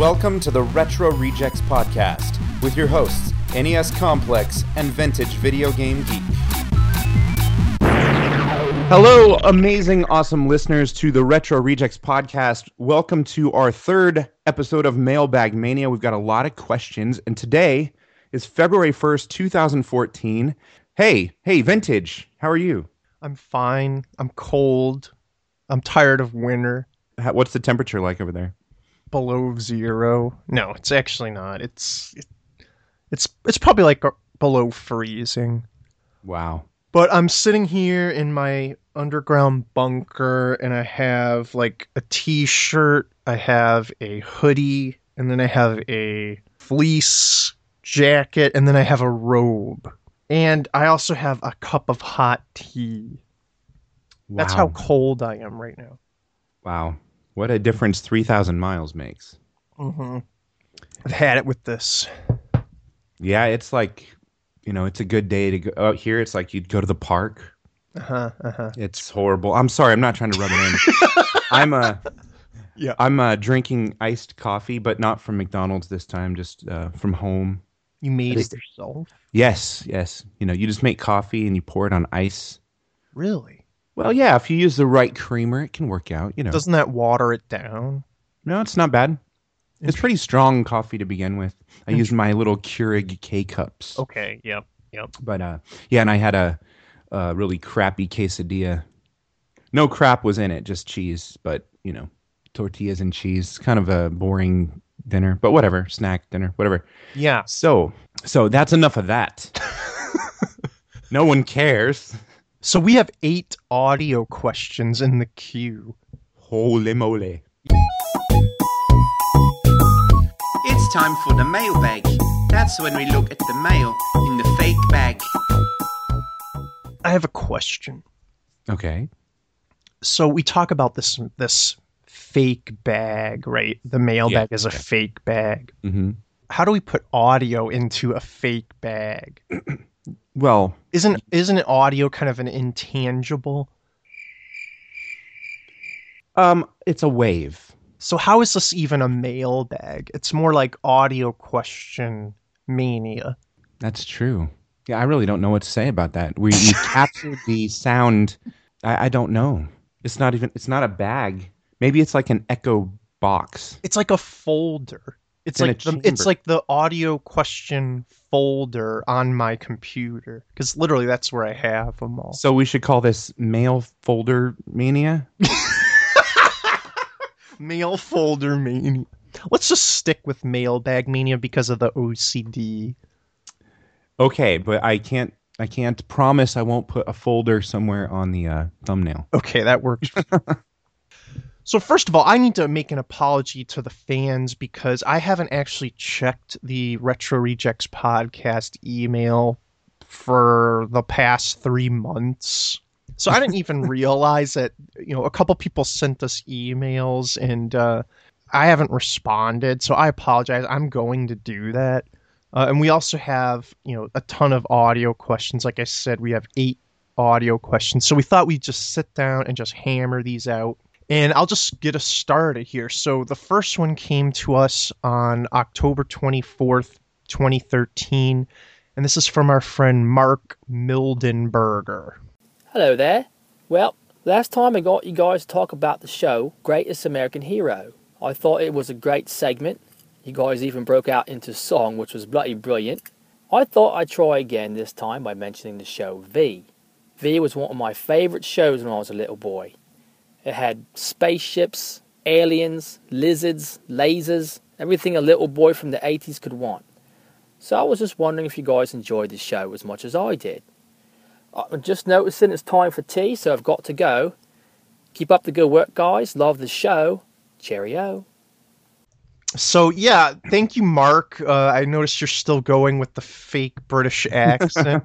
Welcome to the Retro Rejects Podcast with your hosts, NES Complex and Vintage Video Game Geek. Hello, amazing, awesome listeners to the Retro Rejects Podcast. Welcome to our third episode of Mailbag Mania. We've got a lot of questions, and today is February 1st, 2014. Hey, Vintage, how are you? I'm fine. I'm cold. I'm tired of winter. What's the temperature like over there? Below zero. No, it's actually not. It's probably like below freezing. Wow. But I'm sitting here in my underground bunker, and I have like a t-shirt, I have a hoodie, and then I have a fleece jacket, and then I have a robe. And I also have a cup of hot tea. Wow. That's how cold I am right now. Wow. What a difference 3,000 miles makes. Mm-hmm. I've had it with this. Yeah, it's like... You know, it's a good day to go out here. It's like you'd go to the park. It's horrible. I'm sorry. I'm not trying to rub it in. I'm drinking iced coffee, but not from McDonald's this time, just from home. You made it yourself? Yes. You know, you just make coffee and you pour it on ice. Really? Well, yeah. If you use the right creamer, it can work out. You know, doesn't that water it down? No, it's not bad. It's pretty strong coffee to begin with. I used my little Keurig K-Cups. Okay, yep. But, and I had a really crappy quesadilla. No crap was in it, just cheese. But, you know, tortillas and cheese. Kind of a boring dinner. But whatever, snack, dinner, whatever. Yeah. So that's enough of that. No one cares. So we have 8 audio questions in the queue. Holy moly. Time for the mailbag. That's when we look at the mail in the fake bag. I have a question. Okay. So we talk about this fake bag, right? The mailbag is a fake bag. Mm-hmm. How do we put audio into a fake bag? Well, isn't audio kind of an intangible? It's a wave. So how is this even a mailbag? It's more like audio question mania. That's true. Yeah, I really don't know what to say about that. We captured the sound. I don't know. It's not a bag. Maybe it's like an echo box. It's like a folder. It's like the audio question folder on my computer, because literally that's where I have them all. So we should call this mail folder mania? Mail folder mania. Let's just stick with mailbag mania because of the OCD. Okay, but I can't promise I won't put a folder somewhere on the thumbnail. Okay, that works. So first of all, I need to make an apology to the fans because I haven't actually checked the Retro Rejects podcast email for the past 3 months. So I didn't even realize that, you know, a couple people sent us emails and I haven't responded. So I apologize. I'm going to do that. And we also have, you know, a ton of audio questions. Like I said, we have 8 audio questions. So we thought we'd just sit down and just hammer these out. And I'll just get us started here. So the first one came to us on October 24th, 2013. And this is from our friend Mark Mildenberger. Hello there. Well, last time I got you guys to talk about the show, Greatest American Hero. I thought it was a great segment. You guys even broke out into song, which was bloody brilliant. I thought I'd try again this time by mentioning the show V. V was one of my favourite shows when I was a little boy. It had spaceships, aliens, lizards, lasers, everything a little boy from the 80s could want. So I was just wondering if you guys enjoyed the show as much as I did. I'm just noticing it's time for tea, so I've got to go. Keep up the good work, guys. Love the show. Cheerio. So, yeah, thank you, Mark. I noticed you're still going with the fake British accent.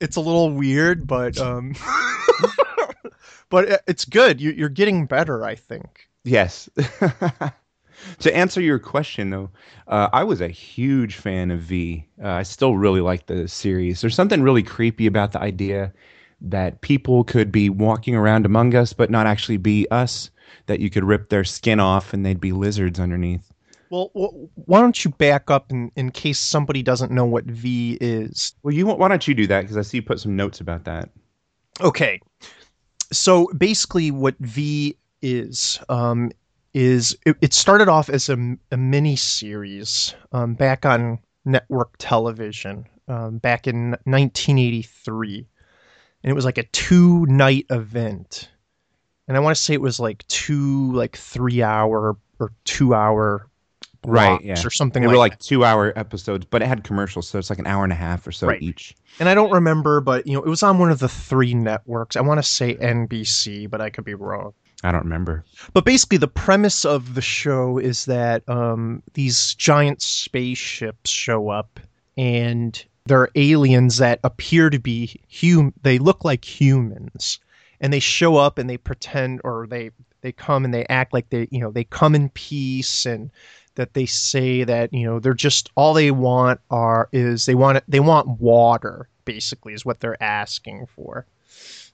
It's a little weird, but but it's good. You're getting better, I think. Yes. To answer your question, though, I was a huge fan of V. I still really like the series. There's something really creepy about the idea that people could be walking around among us but not actually be us, that you could rip their skin off and they'd be lizards underneath. Well, why don't you back up in case somebody doesn't know what V is? Well, why don't you do that? Because I see you put some notes about that. Okay. So basically what V is it started off as a mini-series back on network television back in 1983. And it was like a two-night event. And I want to say it was like 3 hour or 2 hour blocks, right, yeah, or something like that. They were like 2 hour episodes, but it had commercials, so it's like an hour and a half or so right, each. And I don't remember, but you know, it was on one of the three networks. I want to say NBC, but I could be wrong. I don't remember. But basically the premise of the show is that these giant spaceships show up, and they're aliens that appear to be human. They look like humans, and they show up and they pretend, or they come and they act like they come in peace, and that they say that, you know, they're just, all they want is water, basically, is what they're asking for,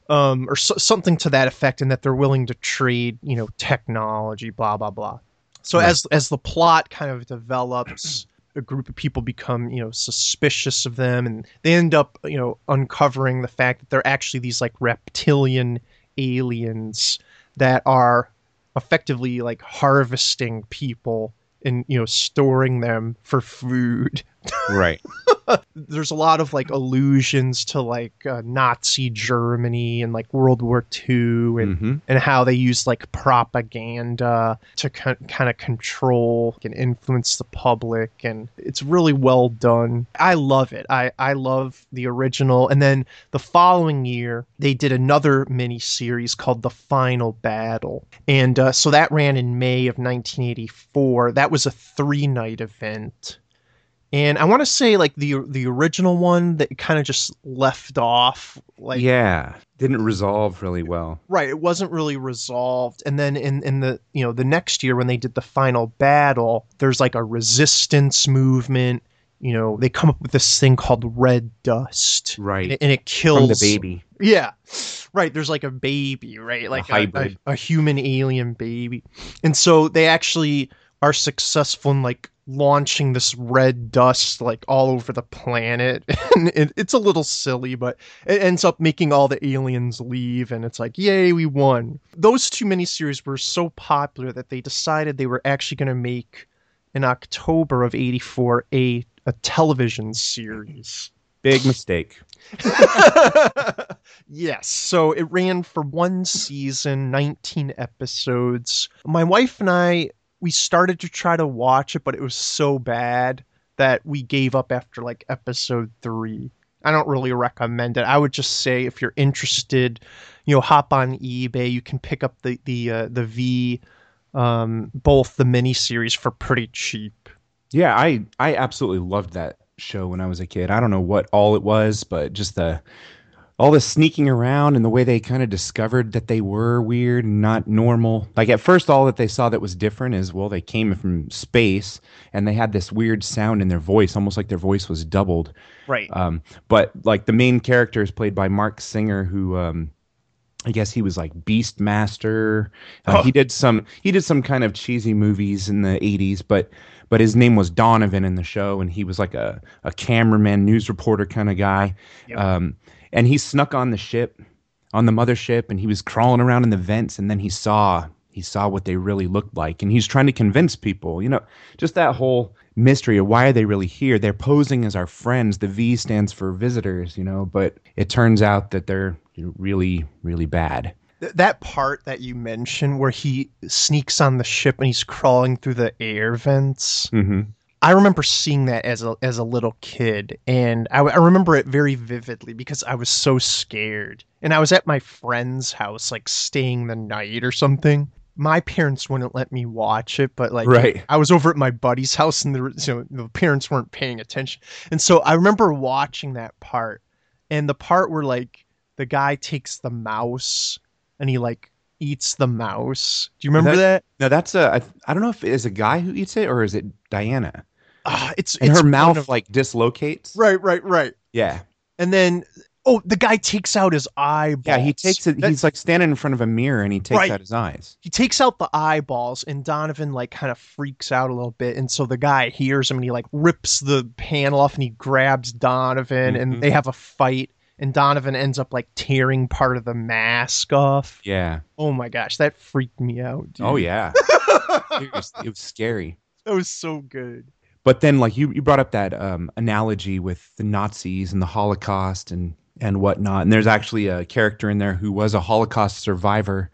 or something to that effect, and that they're willing to trade, you know, technology, blah blah blah. So right, as the plot kind of develops, a group of people become, you know, suspicious of them, and they end up, you know, uncovering the fact that they're actually these like reptilian aliens that are effectively like harvesting people and, you know, storing them for food. Right. There's a lot of like allusions to like Nazi Germany and like World War II, and and how they used like propaganda to kind of control and influence the public, and it's really well done. I love it. I love the original. And then the following year they did another mini series called The Final Battle, and so that ran in May of 1984. That was a 3-night event. And I want to say, like, the original one that kind of just left off, like... Yeah, didn't resolve really well. Right, it wasn't really resolved. And then in the, you know, the next year when they did The Final Battle, there's, like, a resistance movement. You know, they come up with this thing called red dust. Right. And it kills... From the baby. Yeah, right. There's, like, a baby, right? Like a hybrid. A human-alien baby. And so they actually are successful in, like, launching this red dust like all over the planet, and it's a little silly, but it ends up making all the aliens leave, and it's like, yay, we won. Those two miniseries were so popular that they decided they were actually going to make, in October of 84, a television series. Big mistake. Yes, so it ran for one season, 19 episodes. My wife and I, we started to try to watch it, but it was so bad that we gave up after like episode 3. I don't really recommend it. I would just say, if you're interested, you know, hop on eBay. You can pick up the V, both the miniseries, for pretty cheap. Yeah, I absolutely loved that show when I was a kid. I don't know what all it was, but just all the sneaking around and the way they kind of discovered that they were weird and not normal. Like, at first, all that they saw that was different is, well, they came from space and they had this weird sound in their voice, almost like their voice was doubled. Right. But like the main character is played by Mark Singer, who I guess he was like Beastmaster. He did some kind of cheesy movies in the 80s, but his name was Donovan in the show, and he was like a cameraman, news reporter kind of guy. Yep. And he snuck on the ship, on the mothership, and he was crawling around in the vents, and then he saw what they really looked like, and he's trying to convince people, you know, just that whole mystery of why are they really here? They're posing as our friends. The V stands for visitors, you know, but it turns out that they're really, really bad. That part that you mentioned where he sneaks on the ship and he's crawling through the air vents. Mm-hmm. I remember seeing that as a little kid, and I remember it very vividly because I was so scared. And I was at my friend's house, like, staying the night or something. My parents wouldn't let me watch it, but, like, right, I was over at my buddy's house, and the parents weren't paying attention. And so I remember watching that part, and the part where, like, the guy takes the mouse and he, like, eats the mouse. Do you remember that? No, that's I don't know if it's a guy who eats it, or is it Diana? It's her mouth, like, dislocates. Right. Yeah. And then Oh, the guy takes out his eyeballs. Yeah, he takes it. He's like standing in front of a mirror and he takes out his eyes. He takes out the eyeballs, and Donovan like kind of freaks out a little bit. And so the guy hears him and he like rips the panel off and he grabs Donovan and they have a fight. And Donovan ends up like tearing part of the mask off. Yeah. Oh my gosh, that freaked me out, dude. Oh yeah. It was scary. That was so good. But then like you brought up that analogy with the Nazis and the Holocaust and whatnot. And there's actually a character in there who was a Holocaust survivor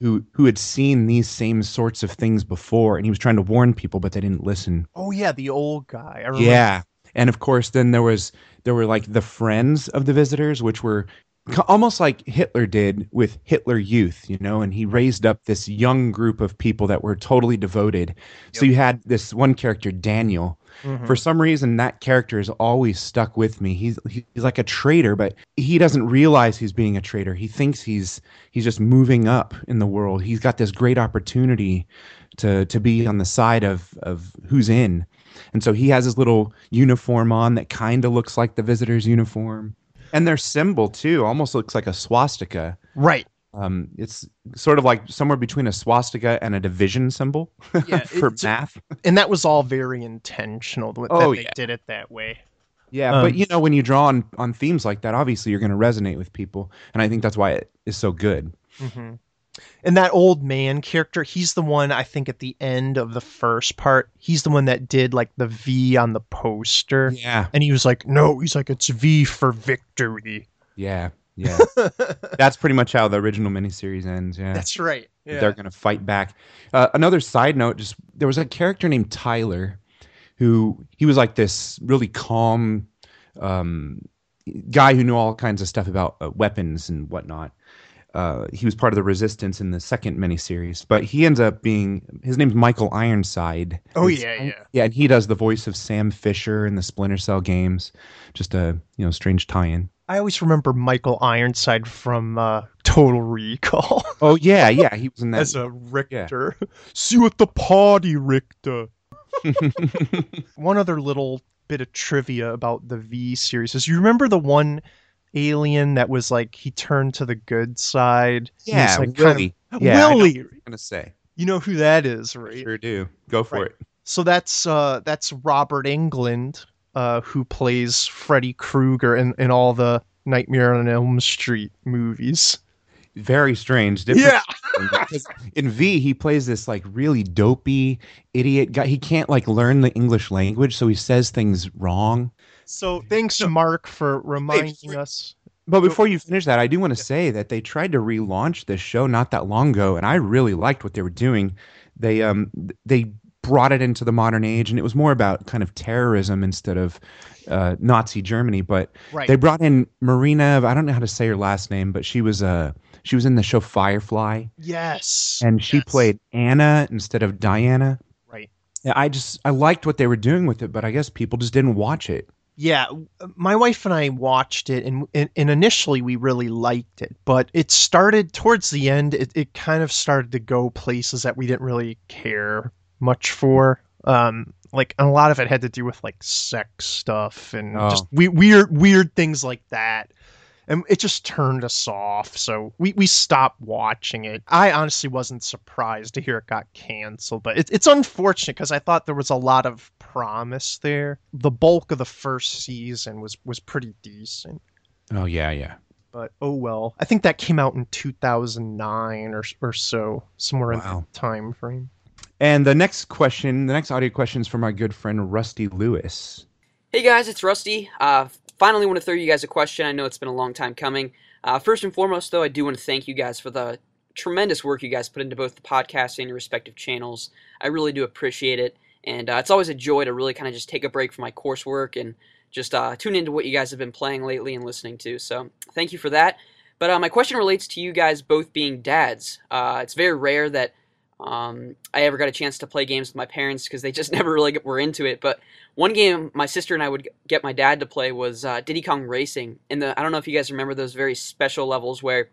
who had seen these same sorts of things before. And he was trying to warn people, but they didn't listen. Oh, yeah. The old guy. I remember. Yeah. And of course, then there were like the friends of the visitors, which were almost like Hitler did with Hitler Youth, you know, and he raised up this young group of people that were totally devoted. Yep. So you had this one character, Daniel. Mm-hmm. For some reason, that character is always stuck with me. He's like a traitor, but he doesn't realize he's being a traitor. He thinks he's just moving up in the world. He's got this great opportunity to be on the side of who's in. And so he has his little uniform on that kind of looks like the visitor's uniform. And their symbol, too, almost looks like a swastika. Right. It's sort of like somewhere between a swastika and a division symbol for math. And that was all very intentional that they did it that way. Yeah, but, you know, when you draw on themes like that, obviously you're going to resonate with people. And I think that's why it is so good. Mm-hmm. And that old man character, he's the one, I think, at the end of the first part, he's the one that did, like, the V on the poster. Yeah. And he was like, no, he's like, it's V for victory. Yeah, yeah. That's pretty much how the original miniseries ends, yeah. That's right. Yeah. They're going to fight back. Another side note, just there was a character named Tyler who, he was like this really calm guy who knew all kinds of stuff about weapons and whatnot. He was part of the resistance in the second miniseries, but he ends up being, his name's Michael Ironside. Oh, yeah. And he does the voice of Sam Fisher in the Splinter Cell games. Just a, you know, strange tie-in. I always remember Michael Ironside from Total Recall. Oh, yeah, yeah. He was in that. As a Richter. Yeah. See you at the party, Richter. One other little bit of trivia about the V series is, you remember the one alien that was like, he turned to the good side? Yeah, like, Willie. Kind of, yeah, Willie. I know what you're gonna say. You know who that is, right? I sure do. Go for it. So that's Robert Englund, who plays Freddy Krueger in all the Nightmare on Elm Street movies. Very strange. Yeah. In V, he plays this like really dopey idiot guy. He can't like learn the English language, so he says things wrong. So thanks, Mark, for reminding us. But before you finish that, I do want to say that they tried to relaunch this show not that long ago, and I really liked what they were doing. They brought it into the modern age, and it was more about kind of terrorism instead of Nazi Germany. But they brought in Marina, I don't know how to say her last name, but she was in the show Firefly. Yes. And she played Anna instead of Diana. Right. I liked what they were doing with it, but I guess people just didn't watch it. Yeah, my wife and I watched it, and initially we really liked it, but it started towards the end. It kind of started to go places that we didn't really care much for. Like, and a lot of it had to do with like sex stuff and just weird things like that. And it just turned us off, so we stopped watching it. I honestly wasn't surprised to hear it got canceled, but it's unfortunate because I thought there was a lot of promise there. The bulk of the first season was pretty decent. Oh, yeah, yeah. But, oh, well. I think that came out in 2009 or so, somewhere in the time frame. And the next audio question is from our good friend Rusty Lewis. Hey, guys, it's Rusty. Finally, I want to throw you guys a question. I know it's been a long time coming. First and foremost, though, I do want to thank you guys for the tremendous work you guys put into both the podcast and your respective channels. I really do appreciate it, and it's always a joy to really kind of just take a break from my coursework and just tune into what you guys have been playing lately and listening to, so thank you for that. But my question relates to you guys both being dads. It's very rare that I ever got a chance to play games with my parents because they just never really were into it. But one game my sister and I would get my dad to play was Diddy Kong Racing. And I don't know if you guys remember those very special levels where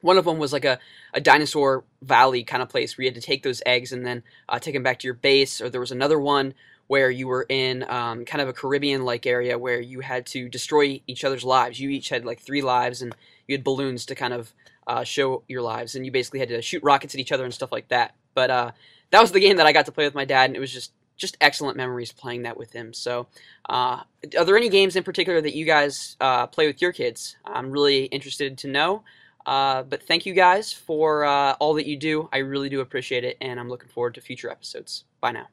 one of them was like a dinosaur valley kind of place where you had to take those eggs and then take them back to your base. Or there was another one where you were in kind of a Caribbean-like area where you had to destroy each other's lives. You each had like 3 lives, and you had balloons to kind of show your lives, and you basically had to shoot rockets at each other and stuff like that. But that was the game that I got to play with my dad, and it was just excellent memories playing that with him. So are there any games in particular that you guys play with your kids? I'm really interested to know. But thank you guys for all that you do. I really do appreciate it, and I'm looking forward to future episodes. Bye now.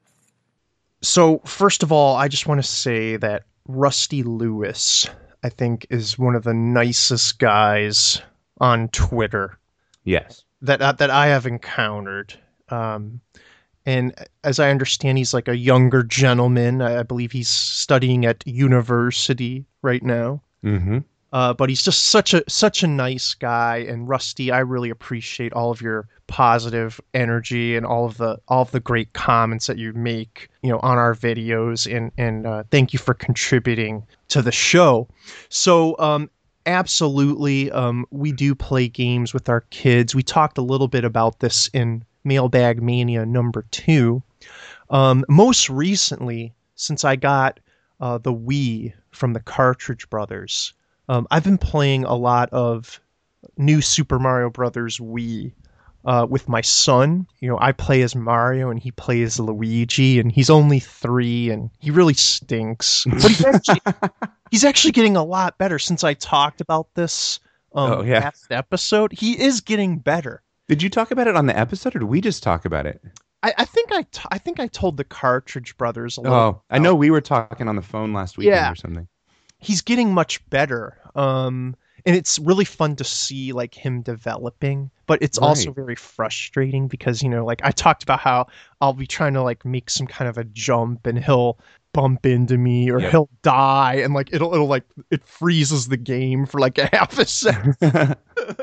So first of all, I just want to say that Rusty Lewis, I think, is one of the nicest guys on Twitter. Yes. That I have encountered. And as I understand, he's like a younger gentleman. I believe he's studying at university right now. Mm-hmm. But he's just such a nice guy. And Rusty, I really appreciate all of your positive energy and all of the great comments that you make, on our videos. And thank you for contributing to the show. So absolutely, we do play games with our kids. We talked a little bit about this in Mailbag Mania #2. Most recently, since I got the Wii from the Cartridge Brothers. I've been playing a lot of new Super Mario Brothers Wii with my son. I play as Mario and he plays Luigi, and he's only 3, and he really stinks. But he's actually getting a lot better since I talked about this last episode. He is getting better. Did you talk about it on the episode, or did we just talk about it? I think I told the Cartridge Brothers a little. Oh, I know we were talking on the phone last weekend or something. He's getting much better, and it's really fun to see like him developing, but it's also very frustrating because, like I talked about how I'll be trying to like make some kind of a jump and he'll bump into me or he'll die, and like it'll like it freezes the game for like a half a second.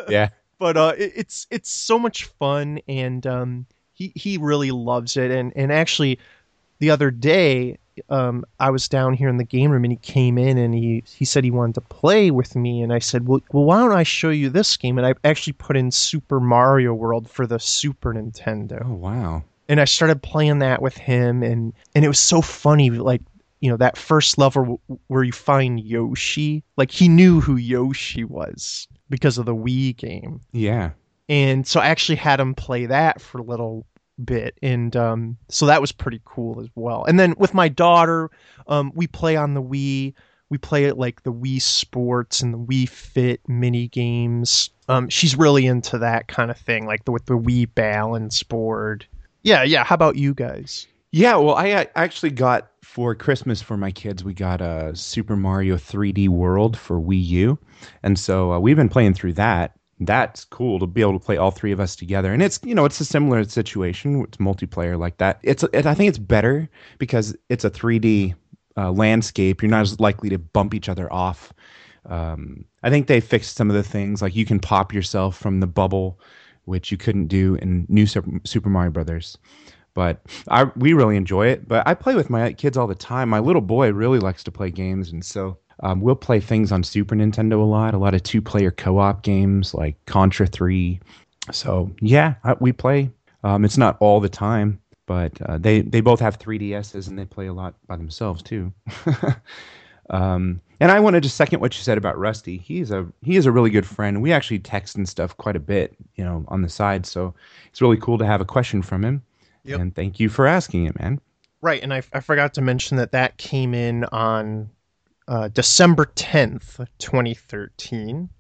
Yeah. But it's so much fun, and he really loves it, and actually the other day I was down here in the game room, and he came in, and he said he wanted to play with me, and I said, well, why don't I show you this game? And I actually put in Super Mario World for the Super Nintendo. Oh, wow. And I started playing that with him, and it was so funny, like, that first level where you find Yoshi, like, he knew who Yoshi was because of the Wii game. Yeah. And so I actually had him play that for a little bit, and so that was pretty cool as well. And then with my daughter, we play on the Wii. We play it like the Wii Sports and the Wii Fit mini games. She's really into that kind of thing, like with the Wii Balance board. Yeah. How about you guys? Yeah, well, I actually got for Christmas for my kids, we got a Super Mario 3D World for Wii U, and so we've been playing through that. That's cool to be able to play all 3 of us together. And it's, it's a similar situation. It's multiplayer like that. I think it's better because it's a 3D landscape. You're not as likely to bump each other off. I think they fixed some of the things. Like you can pop yourself from the bubble, which you couldn't do in new Super Mario Brothers. But we really enjoy it. But I play with my kids all the time. My little boy really likes to play games. And so we'll play things on Super Nintendo a lot of 2-player co-op games like Contra 3. So yeah, we play. It's not all the time, but they both have 3DSs and they play a lot by themselves too. And I wanted to second what you said about Rusty. He is a really good friend. We actually text and stuff quite a bit, on the side. So it's really cool to have a question from him. Yep. And thank you for asking it, man. Right, and I forgot to mention that came in on December 10th, 2013.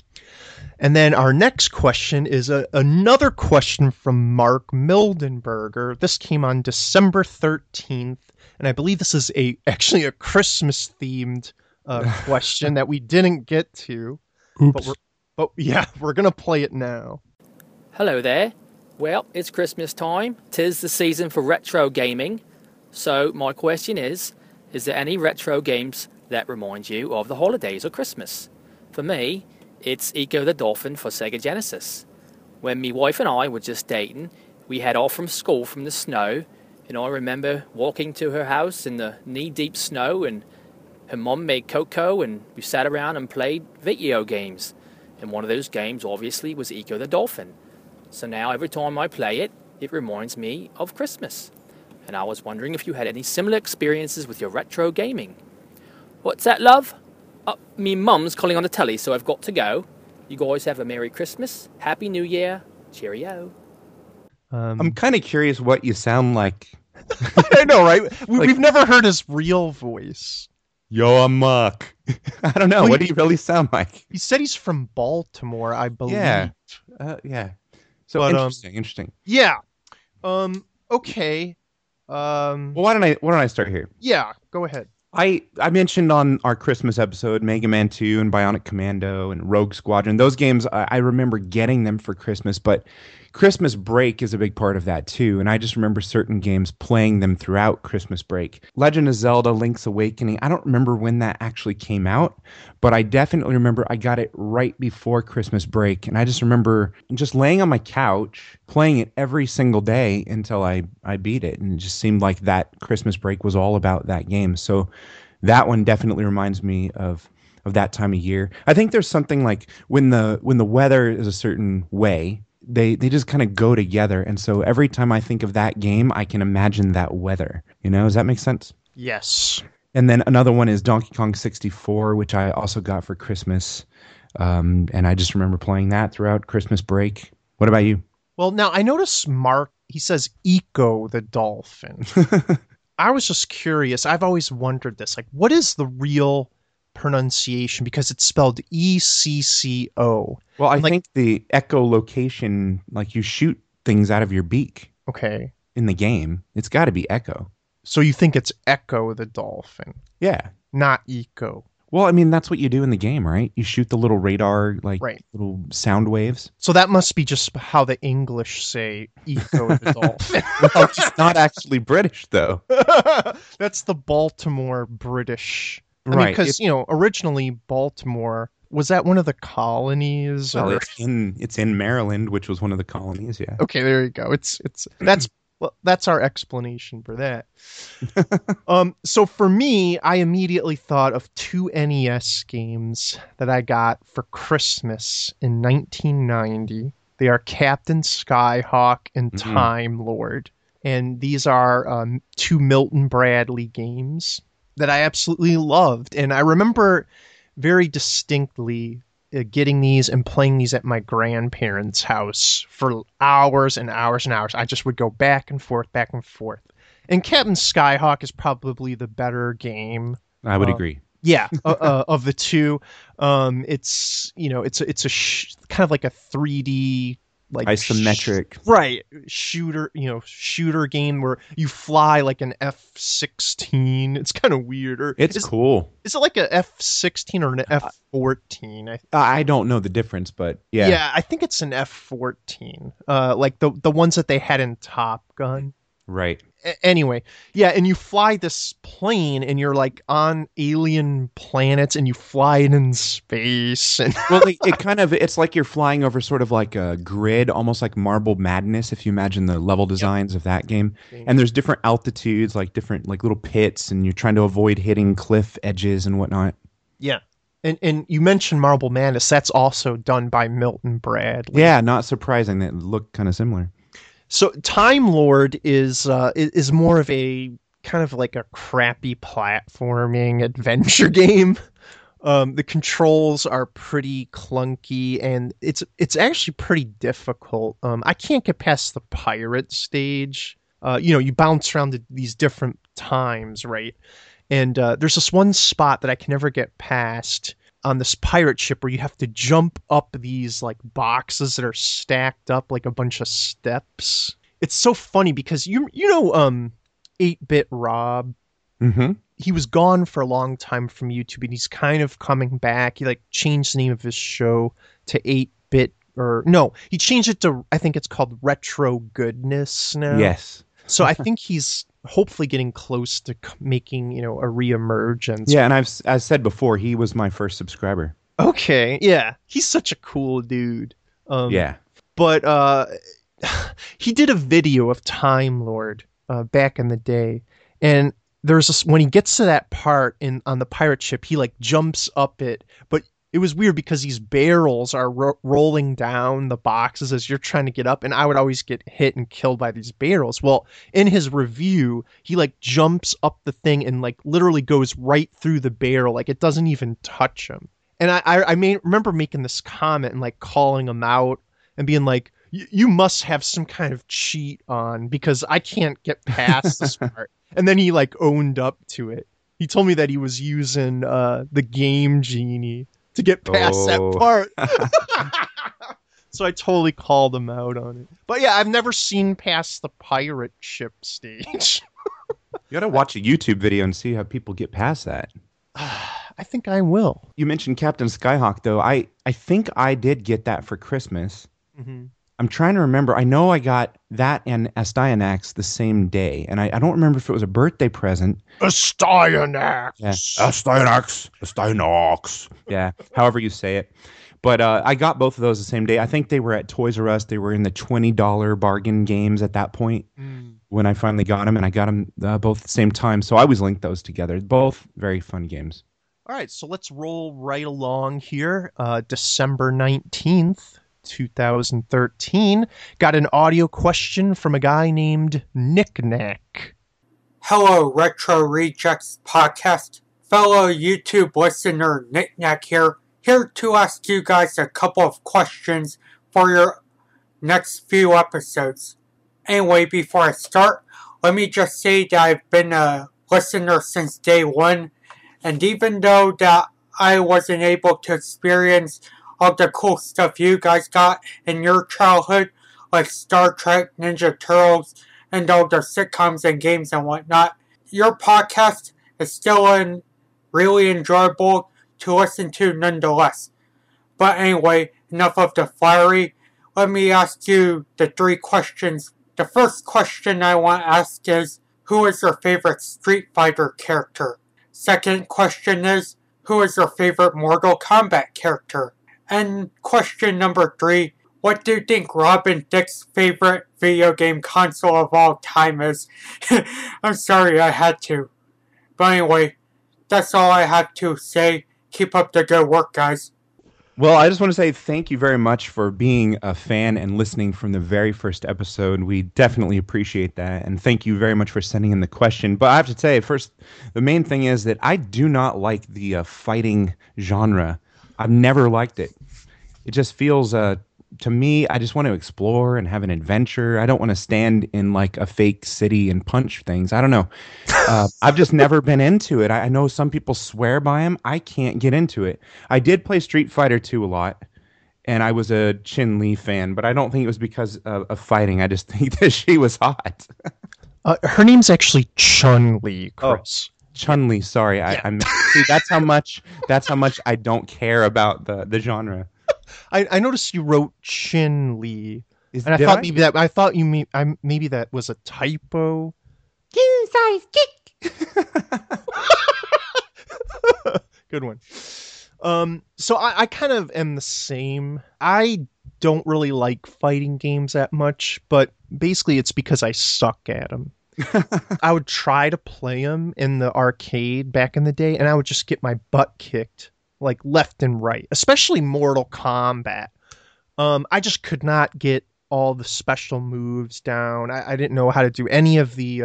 And then our next question is another question from Mark Mildenberger. This came on December 13th. And I believe this is actually a Christmas themed question that we didn't get to. Oops. But we're going to play it now. Hello there. Well, it's Christmas time. 'Tis the season for retro gaming. So my question is there any retro games that reminds you of the holidays or Christmas? For me, it's Eco the Dolphin for Sega Genesis. When me wife and I were just dating, we had off from school from the snow, and I remember walking to her house in the knee-deep snow, and her mum made cocoa, and we sat around and played video games. And one of those games, obviously, was Eco the Dolphin. So now every time I play it, it reminds me of Christmas. and I was wondering if you had any similar experiences with your retro gaming. What's that, love? Me mum's calling on the telly, so I've got to go. You guys have a Merry Christmas, Happy New Year, cheerio. I'm kind of curious what you sound like. I know, right? We've never heard his real voice. Yo, I'm Mark. I don't know. What do you really sound like? He said he's from Baltimore, I believe. Yeah. So but, interesting. Yeah. Okay. Well, why don't I start here? Yeah, go ahead. I mentioned on our Christmas episode Mega Man 2 and Bionic Commando and Rogue Squadron. Those games, I remember getting them for Christmas, but Christmas break is a big part of that too, and I just remember certain games playing them throughout Christmas break. Legend of Zelda Link's Awakening, I don't remember when that actually came out, but I definitely remember I got it right before Christmas break, and I just remember just laying on my couch, playing it every single day until I beat it, and it just seemed like that Christmas break was all about that game. So that one definitely reminds me of that time of year. I think there's something like when the weather is a certain way, they just kind of go together, and so every time I think of that game, I can imagine that weather. You know, does that make sense? Yes. And then another one is Donkey Kong 64, which I also got for Christmas, and I just remember playing that throughout Christmas break. What about you? Well, now I notice Mark, he says Eco the Dolphin. I was just curious. I've always wondered this, like, what is the real pronunciation, because it's spelled E-C-C-O. Well, I think the echolocation, like you shoot things out of your beak. Okay. In the game, it's got to be Echo. So you think it's Echo the Dolphin? Yeah. Not Eco. Well, I mean, that's what you do in the game, right? You shoot the little radar, like little sound waves. So that must be just how the English say Eco the Dolphin. Well, it's not actually British, though. That's the Baltimore British. Right. Because, you know, originally Baltimore, was that one of the colonies? Well, or... it's in Maryland, which was one of the colonies, yeah. Okay, there you go. That's our explanation for that. So for me, I immediately thought of two NES games that I got for Christmas in 1990. They are Captain Skyhawk and Time Lord. And these are two Milton Bradley games that I absolutely loved. And I remember very distinctly getting these and playing these at my grandparents' house for hours and hours and hours. I just would go back and forth, back and forth. And Captain Skyhawk is probably the better game. I would agree. Yeah, of the two. It's, you know, it's a kind of like a 3D... like isometric shooter, you know, shooter game where you fly like an F-16. It's kind of weird. Or it's cool. Is it like an F-16 or an F-14? I don't know the difference, but yeah. Yeah, I think it's an F-14. Like the ones that they had in Top Gun. Right. Anyway, yeah, and you fly this plane and you're like on alien planets and you fly it in space. And well, it's like you're flying over sort of like a grid, almost like Marble Madness, if you imagine the level designs of that game. And there's different altitudes, like different like little pits, and you're trying to avoid hitting cliff edges and whatnot. Yeah. And you mentioned Marble Madness. That's also done by Milton Bradley. Yeah, not surprising. That looked kind of similar. So Time Lord is more of a kind of like a crappy platforming adventure game. The controls are pretty clunky, and it's actually pretty difficult. I can't get past the pirate stage. You know, you bounce around to these different times, right? And there's this one spot that I can never get past on this pirate ship where you have to jump up these like boxes that are stacked up like a bunch of steps. It's so funny because you know 8-Bit Rob. Mm-hmm. He was gone for a long time from YouTube and he's kind of coming back. He like changed the name of his show to 8-Bit, or no, he changed it to, I think it's called Retro Goodness now. Yes. So I think he's hopefully getting close to making, you know, a reemergence. Yeah, and I've said before, he was my first subscriber. Okay, yeah. He's such a cool dude. Yeah. But he did a video of Time Lord back in the day, and there's when he gets to that part on the pirate ship, he like jumps up it, but it was weird because these barrels are rolling down the boxes as you're trying to get up, and I would always get hit and killed by these barrels. Well, in his review, he like jumps up the thing and like literally goes right through the barrel. Like it doesn't even touch him. And I remember making this comment and like calling him out and being like, you must have some kind of cheat on because I can't get past this part. And then he like owned up to it. He told me that he was using the Game Genie to get past that part. So I totally called him out on it. But yeah, I've never seen past the pirate ship stage. You got to watch a YouTube video and see how people get past that. I think I will. You mentioned Captain Skyhawk, though. I think I did get that for Christmas. Mm-hmm. I'm trying to remember. I know I got that and Astyanax the same day, and I don't remember if it was a birthday present. Astyanax! Yeah. Astyanax! Astyanax! Yeah, however you say it. But I got both of those the same day. I think they were at Toys R Us. They were in the $20 bargain games at that point when I finally got them, and I got them both at the same time. So I always linked those together. Both very fun games. All right, so let's roll right along here. December 19th. 2013. Got an audio question from a guy named Nicknack. Hello, Retro Rejects Podcast. Fellow YouTube listener Nicknack here. Here to ask you guys a couple of questions for your next few episodes. Anyway, before I start, let me just say that I've been a listener since day one. And even though that I wasn't able to experience all the cool stuff you guys got in your childhood, like Star Trek, Ninja Turtles, and all the sitcoms and games and whatnot, your podcast is still really enjoyable to listen to nonetheless. But anyway, enough of the flattery. Let me ask you the three questions. The first question I want to ask is, who is your favorite Street Fighter character? Second question is, who is your favorite Mortal Kombat character? And question number three, what do you think Robin Thicke's favorite video game console of all time is? I'm sorry, I had to. But anyway, that's all I have to say. Keep up the good work, guys. Well, I just want to say thank you very much for being a fan and listening from the very first episode. We definitely appreciate that. And thank you very much for sending in the question. But I have to tell you, first, the main thing is that I do not like the fighting genre. I've never liked it. It just feels, to me, I just want to explore and have an adventure. I don't want to stand in like a fake city and punch things. I don't know. I've just never been into it. I know some people swear by them. I can't get into it. I did play Street Fighter 2 a lot, and I was a Chun-Li fan, but I don't think it was because of fighting. I just think that she was hot. Her name's actually Chun-Li, Chris. Oh. Chun-Li, sorry, yeah. I see, that's how much I don't care about the genre. I noticed you wrote Chin-Li, and I thought maybe that was a typo. King size kick. Good one. So I kind of am the same. I don't really like fighting games that much, but basically it's because I suck at them. I would try to play them in the arcade back in the day, and I would just get my butt kicked like left and right, especially Mortal Kombat. I just could not get all the special moves down. I didn't know how to do any of the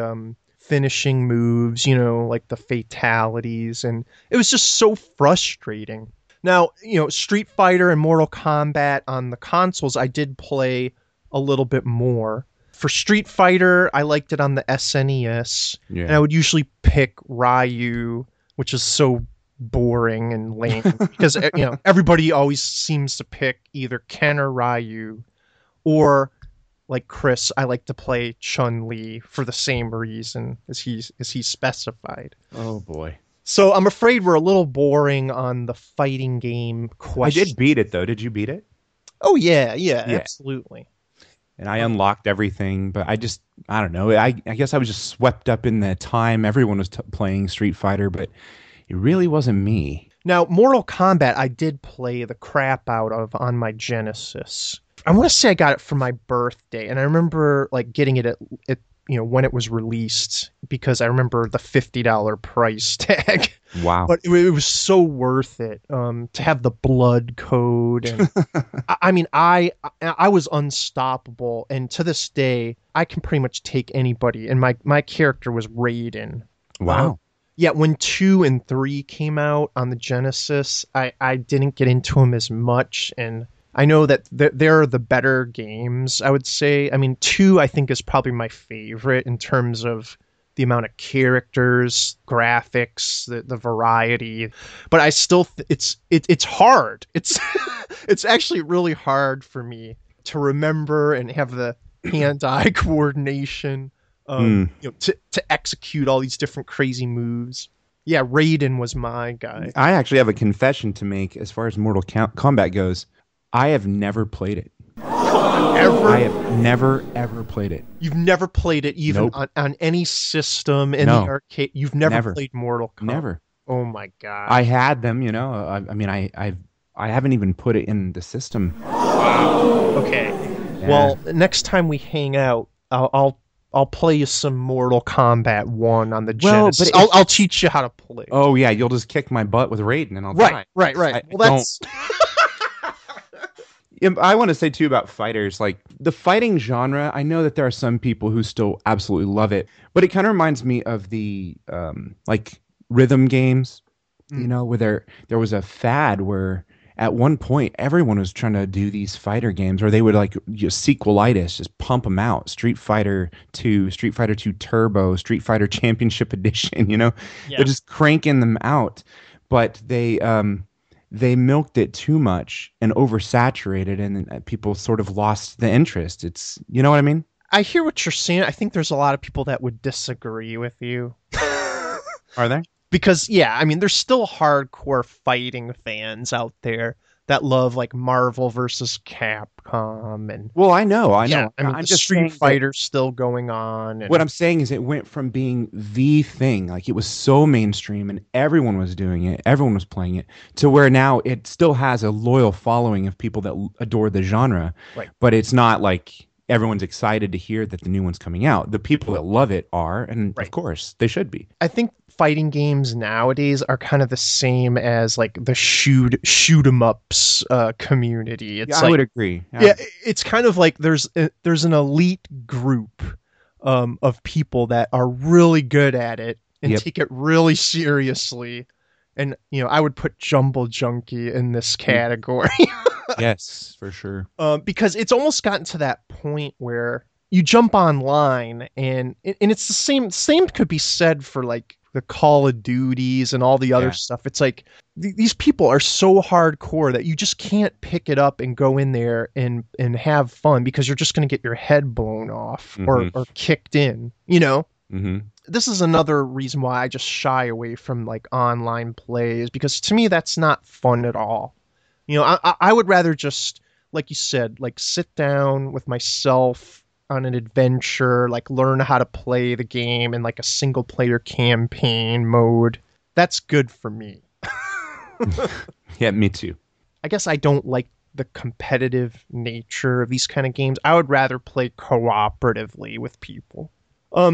finishing moves, you know, like the fatalities, and it was just so frustrating. Now, you know, Street Fighter and Mortal Kombat on the consoles, I did play a little bit more. For Street Fighter, I liked it on the SNES, and I would usually pick Ryu, which is so boring and lame, because you know everybody always seems to pick either Ken or Ryu, or like Chris, I like to play Chun-Li for the same reason as he specified. Oh boy. So I'm afraid we're a little boring on the fighting game question. I did beat it, though. Did you beat it? Oh, yeah. Absolutely. And I unlocked everything, but I don't know. I guess I was just swept up in the time. Everyone was playing Street Fighter, but it really wasn't me. Now, Mortal Kombat, I did play the crap out of on my Genesis. I want to say I got it for my birthday, and I remember like getting it at you know when it was released because I remember the $50 price tag. Wow. But it was so worth it to have the blood code. And I mean, I was unstoppable. And to this day, I can pretty much take anybody. And my character was Raiden. Wow. Yeah, when 2 and 3 came out on the Genesis, I didn't get into them as much. And I know that they're the better games, I would say. I mean, 2, I think, is probably my favorite in terms of the amount of characters, graphics, the variety. But I still, it's hard. It's it's actually really hard for me to remember and have the hand-eye coordination you know, to execute all these different crazy moves. Yeah, Raiden was my guy. I actually have a confession to make as far as Mortal Kombat goes. I have never played it. Ever? I have never, ever played it. You've never played it even on any system in the arcade? You've never played Mortal Kombat? Never. Oh, my God. I had them, you know. I mean, I haven't even put it in the system. Wow. Okay. Yeah. Well, next time we hang out, I'll play you some Mortal Kombat 1 on the Genesis. But I'll teach you how to play. Oh, yeah. You'll just kick my butt with Raiden and I'll die. Right. Well, that's... I want to say, too, about fighters, like the fighting genre. I know that there are some people who still absolutely love it, but it kind of reminds me of the like rhythm games, you know, where there was a fad where at one point everyone was trying to do these fighter games or they would like sequelitis, just pump them out. Street Fighter 2, Street Fighter 2 Turbo, Street Fighter Championship Edition, you know, they're just cranking them out. But they milked it too much and oversaturated, and people sort of lost the interest. It's, you know what I mean? I hear what you're saying. I think there's a lot of people that would disagree with you. Are there? Because, yeah, I mean, there's still hardcore fighting fans out there that love, like, Marvel versus Capcom. And well, I know. Yeah, I mean, I'm just Street Fighter's still going on. And what I'm saying is it went from being the thing, like it was so mainstream and everyone was doing it, everyone was playing it, to where now it still has a loyal following of people that adore the genre. Right. But it's not like everyone's excited to hear that the new one's coming out. The people that love it are, and of course, they should be. I think fighting games nowadays are kind of the same as like the shoot 'em ups community. It's I would agree. Yeah, it's kind of like there's an elite group of people that are really good at it and take it really seriously. And you know, I would put Jumble Junkie in this category. Yes, for sure. Because it's almost gotten to that point where you jump online and it's the same could be said for like the Call of Duties and all the other stuff. It's like these people are so hardcore that you just can't pick it up and go in there and have fun because you're just going to get your head blown off or kicked in, you know? Mm-hmm. This is another reason why I just shy away from like online plays, because to me, that's not fun at all. You know, I would rather just, like you said, like sit down with myself on an adventure, like learn how to play the game in like a single player campaign mode. That's good for me. Yeah, me too. I guess I don't like the competitive nature of these kind of games. I would rather play cooperatively with people.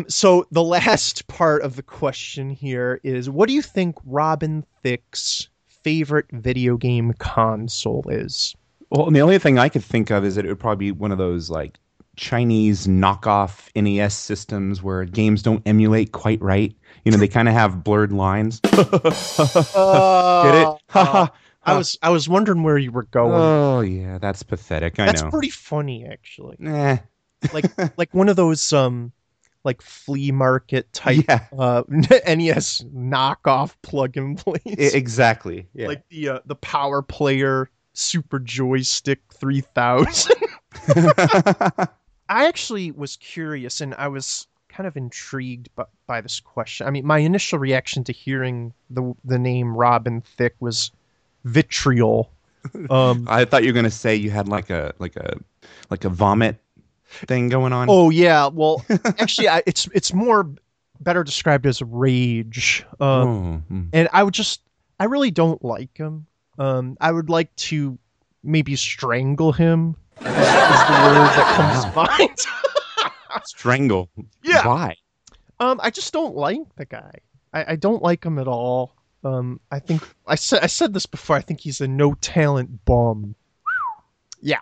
So the last part of the question here is, what do you think Robin Thicke's favorite video game console is? Well, the only thing I could think of is that it would probably be one of those like Chinese knockoff NES systems where games don't emulate quite right. You know, they kind of have blurred lines. Get it? I was wondering where you were going. Oh yeah, that's pathetic. I know. That's pretty funny actually. Nah. like one of those like flea market type NES knockoff plug and plays. Exactly. Yeah. Like the Power Player Super Joystick 3000. I actually was curious and I was kind of intrigued by this question. I mean, my initial reaction to hearing the name Robin Thicke was vitriol. I thought you were going to say you had like a vomit thing going on. Oh yeah. Well, actually it's more better described as rage. And I really don't like him. I would like to maybe strangle him. Is the word that comes to mind. Strangle. Yeah. Why? I just don't like the guy. I don't like him at all. I think I said this before. I think he's a no talent bum. Yeah,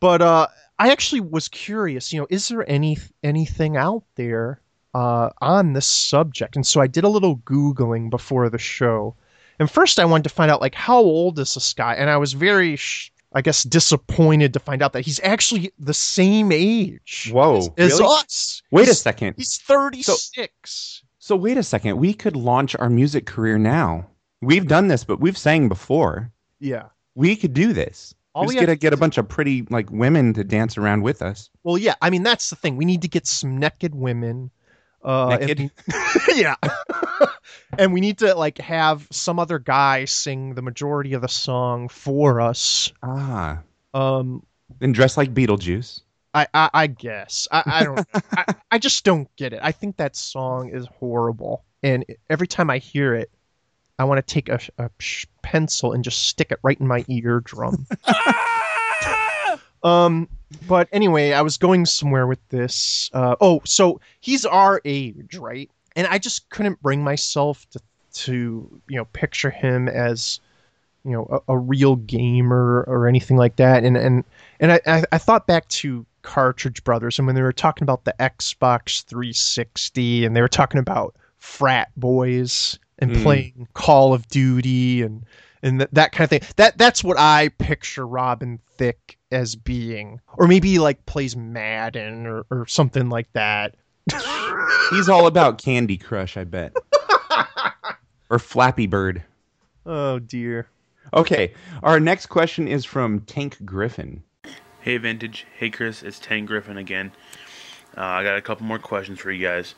but I actually was curious. You know, is there anything out there on this subject? And so I did a little Googling before the show. And first, I wanted to find out like how old is this guy? And I was very, I guess, disappointed to find out that he's actually the same age. Whoa, as really? Us. Wait a second. He's 36. So wait a second, we could launch our music career now. We've done this, but we've sang before. Yeah. We could do this. We just got to get a bunch of pretty like women to dance around with us. Well, yeah, I mean, that's the thing. We need to get some naked women. Naked? And, yeah. And we need to like have some other guy sing the majority of the song for us. Ah. And dress like Beetlejuice. I guess. I don't know. I just don't get it. I think that song is horrible. And every time I hear it, I want to take a pencil and just stick it right in my eardrum. But anyway, I was going somewhere with this. So he's our age, right? And I just couldn't bring myself to you know, picture him as... you know, a real gamer or anything like that. And I thought back to Cartridge Brothers, and when they were talking about the Xbox 360 and they were talking about frat boys and playing Call of Duty and that kind of thing. That's what I picture Robin Thicke as being. Or maybe he, like, plays Madden or something like that. He's all about Candy Crush, I bet. Or Flappy Bird. Oh, dear. Okay, our next question is from Tank Griffin. Hey, Vintage. Hey, Chris. It's Tank Griffin again. I got a couple more questions for you guys.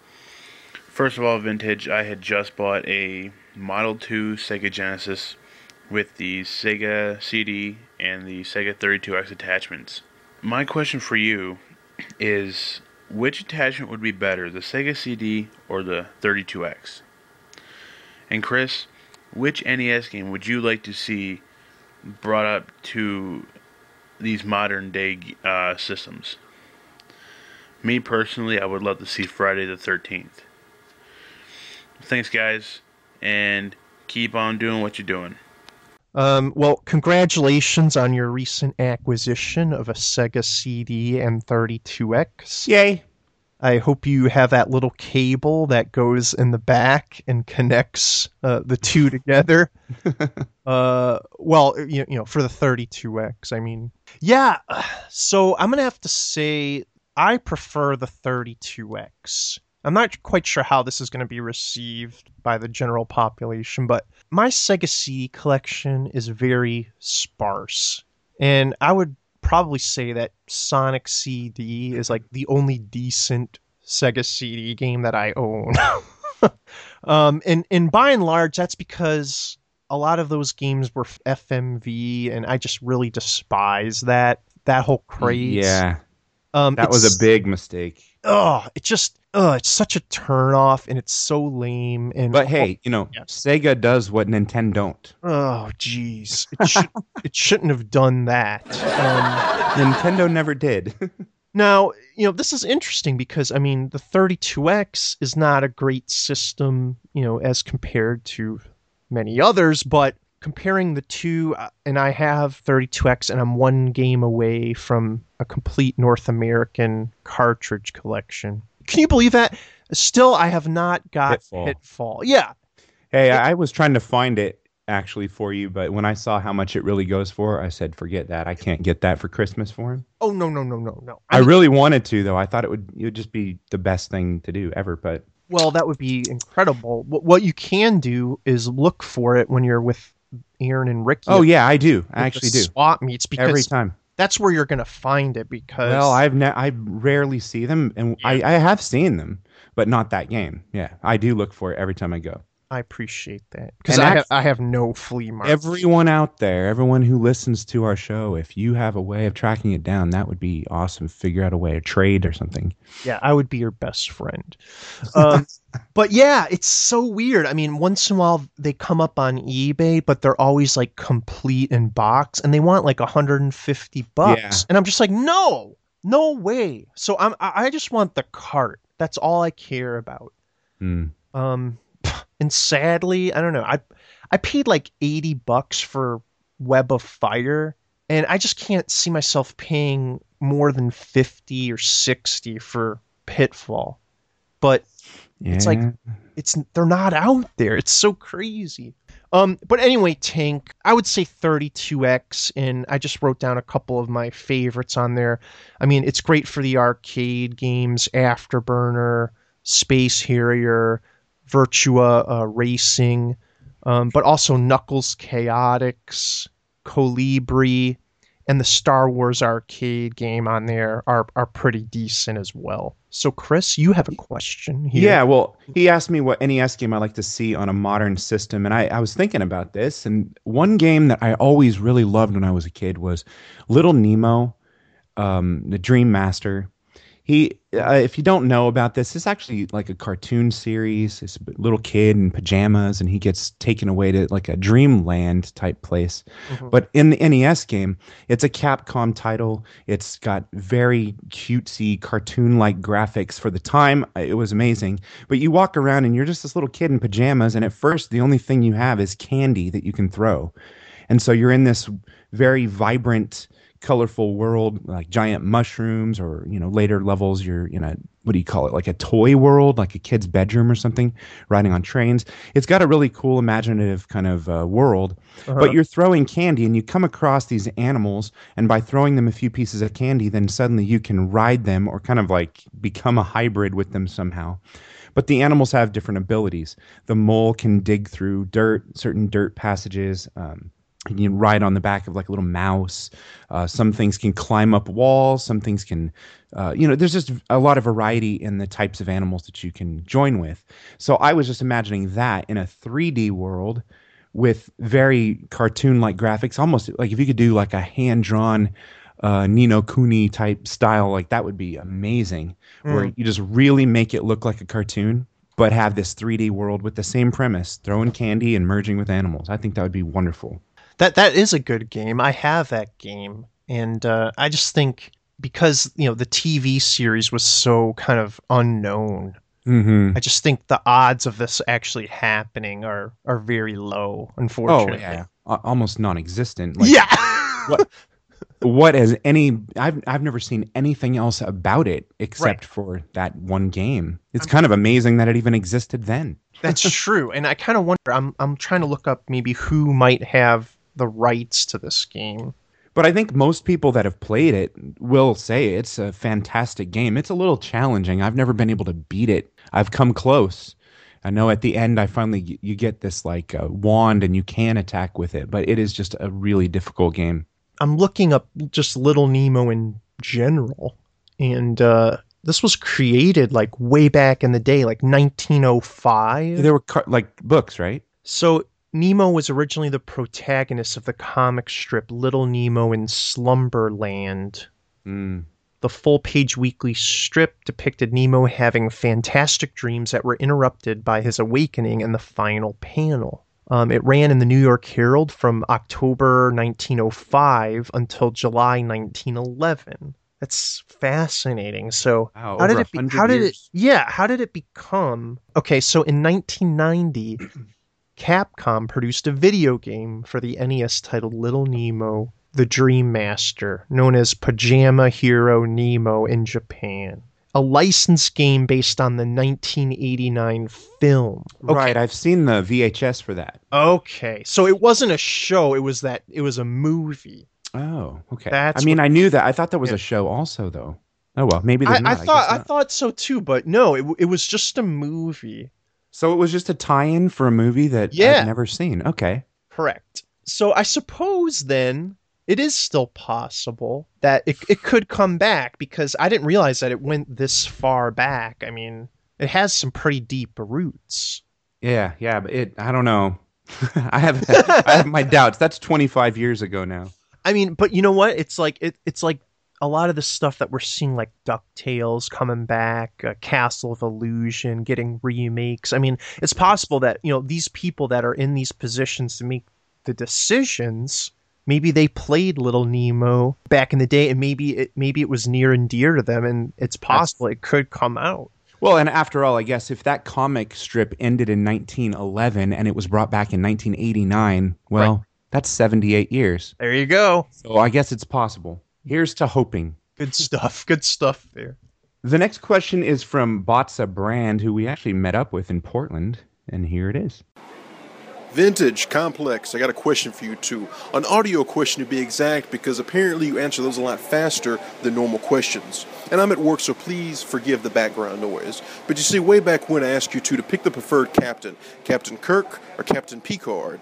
First of all, Vintage, I had just bought a Model 2 Sega Genesis with the Sega CD and the Sega 32X attachments. My question for you is, which attachment would be better, the Sega CD or the 32X? And Chris... which NES game would you like to see brought up to these modern-day systems? Me, personally, I would love to see Friday the 13th. Thanks, guys, and keep on doing what you're doing. Well, congratulations on your recent acquisition of a Sega CD and 32X. Yay! I hope you have that little cable that goes in the back and connects the two together. Well, you know, for the 32X, I mean. Yeah, so I'm going to have to say I prefer the 32X. I'm not quite sure how this is going to be received by the general population, but my Sega CD collection is very sparse, and I would probably say that Sonic CD is like the only decent Sega CD game that I own. And by and large, that's because a lot of those games were FMV, and I just really despise that whole craze. Yeah, that was a big mistake. Oh, it's such a turnoff, and it's so lame. And but hey, you know, yeah. Sega does what Nintendo don't. Oh, jeez, it shouldn't have done that. Nintendo never did. Now, you know, this is interesting because I mean, the 32X is not a great system, you know, as compared to many others. But comparing the two, and I have 32X, and I'm one game away from a complete North American cartridge collection. Can you believe that? Still, I have not got Pitfall. Yeah. Hey, I was trying to find it actually for you, but when I saw how much it really goes for, I said, forget that. I can't get that for Christmas for him. Oh, no. I really wanted to, though. I thought it would just be the best thing to do ever, but... Well, that would be incredible. What you can do is look for it when you're with Aaron and Ricky. Oh, yeah, I do. I actually do. Swap meets because every time. That's where you're going to find it because... Well, I rarely see them, and yeah. I have seen them, but not that game. Yeah, I do look for it every time I go. I appreciate that because I have no flea market. Everyone out there, everyone who listens to our show, if you have a way of tracking it down, that would be awesome. Figure out a way to trade or something. Yeah, I would be your best friend. But yeah, it's so weird. I mean, once in a while they come up on eBay, but they're always like complete in box and they want like $150. Yeah. And I'm just like, no way. So I just want the cart. That's all I care about. Mm. And sadly, I don't know. I paid like $80 for Web of Fire, and I just can't see myself paying more than 50 or 60 for Pitfall. But yeah. It's like they're not out there. It's so crazy. But anyway, Tank, I would say 32X, and I just wrote down a couple of my favorites on there. I mean, it's great for the arcade games, Afterburner, Space Harrier, Virtua Racing, but also Knuckles Chaotix, Colibri, and the Star Wars arcade game on there are pretty decent as well. So, Chris, you have a question here. Yeah, well, he asked me what NES game I like to see on a modern system, and I was thinking about this, and one game that I always really loved when I was a kid was Little Nemo, the Dream Master. He, if you don't know about this, it's actually like a cartoon series. It's a little kid in pajamas, and he gets taken away to like a dreamland type place. Mm-hmm. But in the NES game, it's a Capcom title. It's got very cutesy, cartoon-like graphics for the time. It was amazing. But you walk around, and you're just this little kid in pajamas, and at first, the only thing you have is candy that you can throw. And so you're in this very vibrant, colorful world, like giant mushrooms, or later levels you're in a, what do you call it, like a toy world, like a kid's bedroom or something, riding on trains. It's got a really cool imaginative kind of world. Uh-huh. But you're throwing candy, and you come across these animals, and by throwing them a few pieces of candy, then suddenly you can ride them, or kind of like become a hybrid with them somehow. But the animals have different abilities. The mole can dig through certain dirt passages. You ride on the back of like a little mouse. Some things can climb up walls. Some things can, there's just a lot of variety in the types of animals that you can join with. So I was just imagining that in a 3D world with very cartoon-like graphics, almost like if you could do like a hand-drawn Ni no Kuni type style, like that would be amazing, where you just really make it look like a cartoon, but have this 3D world with the same premise, throwing candy and merging with animals. I think that would be wonderful. That is a good game. I have that game, and I just think because the TV series was so kind of unknown, mm-hmm. I just think the odds of this actually happening are very low, unfortunately. Oh yeah, almost non-existent. Like, yeah. What has any? I've never seen anything else about it except for that one game. It's kind of amazing that it even existed then. That's true, and I kind of wonder. I'm trying to look up maybe who might have the rights to this game. But I think most people that have played it will say it's a fantastic game. It's a little challenging. I've never been able to beat it. I've come close. I know at the end you get this like wand and you can attack with it, but it is just a really difficult game. I'm looking up just Little Nemo in general, and this was created like way back in the day, like 1905. There were like books, right? So Nemo was originally the protagonist of the comic strip Little Nemo in Slumberland. Mm. The full-page weekly strip depicted Nemo having fantastic dreams that were interrupted by his awakening in the final panel. It ran in the New York Herald from October 1905 until July 1911. That's fascinating. So wow, how did it become? Okay, so in 1990, Capcom produced a video game for the NES titled Little Nemo, the Dream Master, known as Pajama Hero Nemo in Japan. A licensed game based on the 1989 film. Okay. Right, I've seen the VHS for that. Okay, so it wasn't a show, it was a movie. Oh, okay. I knew that. I thought that was a show also, though. Oh, well, maybe there's not. I thought so, too, but no, it was just a movie. So it was just a tie-in for a movie that I've never seen. Okay. Correct. So I suppose then it is still possible that it could come back, because I didn't realize that it went this far back. I mean, it has some pretty deep roots. Yeah, but I don't know. I have my doubts. That's 25 years ago now. I mean, but you know what? It's like it's like a lot of the stuff that we're seeing, like DuckTales coming back, Castle of Illusion getting remakes. I mean, it's possible that these people that are in these positions to make the decisions, maybe they played Little Nemo back in the day, and maybe it was near and dear to them, and it's possible it could come out. Well, and after all, I guess if that comic strip ended in 1911 and it was brought back in 1989, well, right. That's 78 years. There you go. So I guess it's possible. Here's to hoping. Good stuff. Good stuff there. The next question is from Botsa Brand, who we actually met up with in Portland, and here it is. Vintage Complex, I got a question for you too. An audio question to be exact, because apparently you answer those a lot faster than normal questions. And I'm at work, so please forgive the background noise. But you see, way back when I asked you two to pick the preferred captain, Captain Kirk or Captain Picard.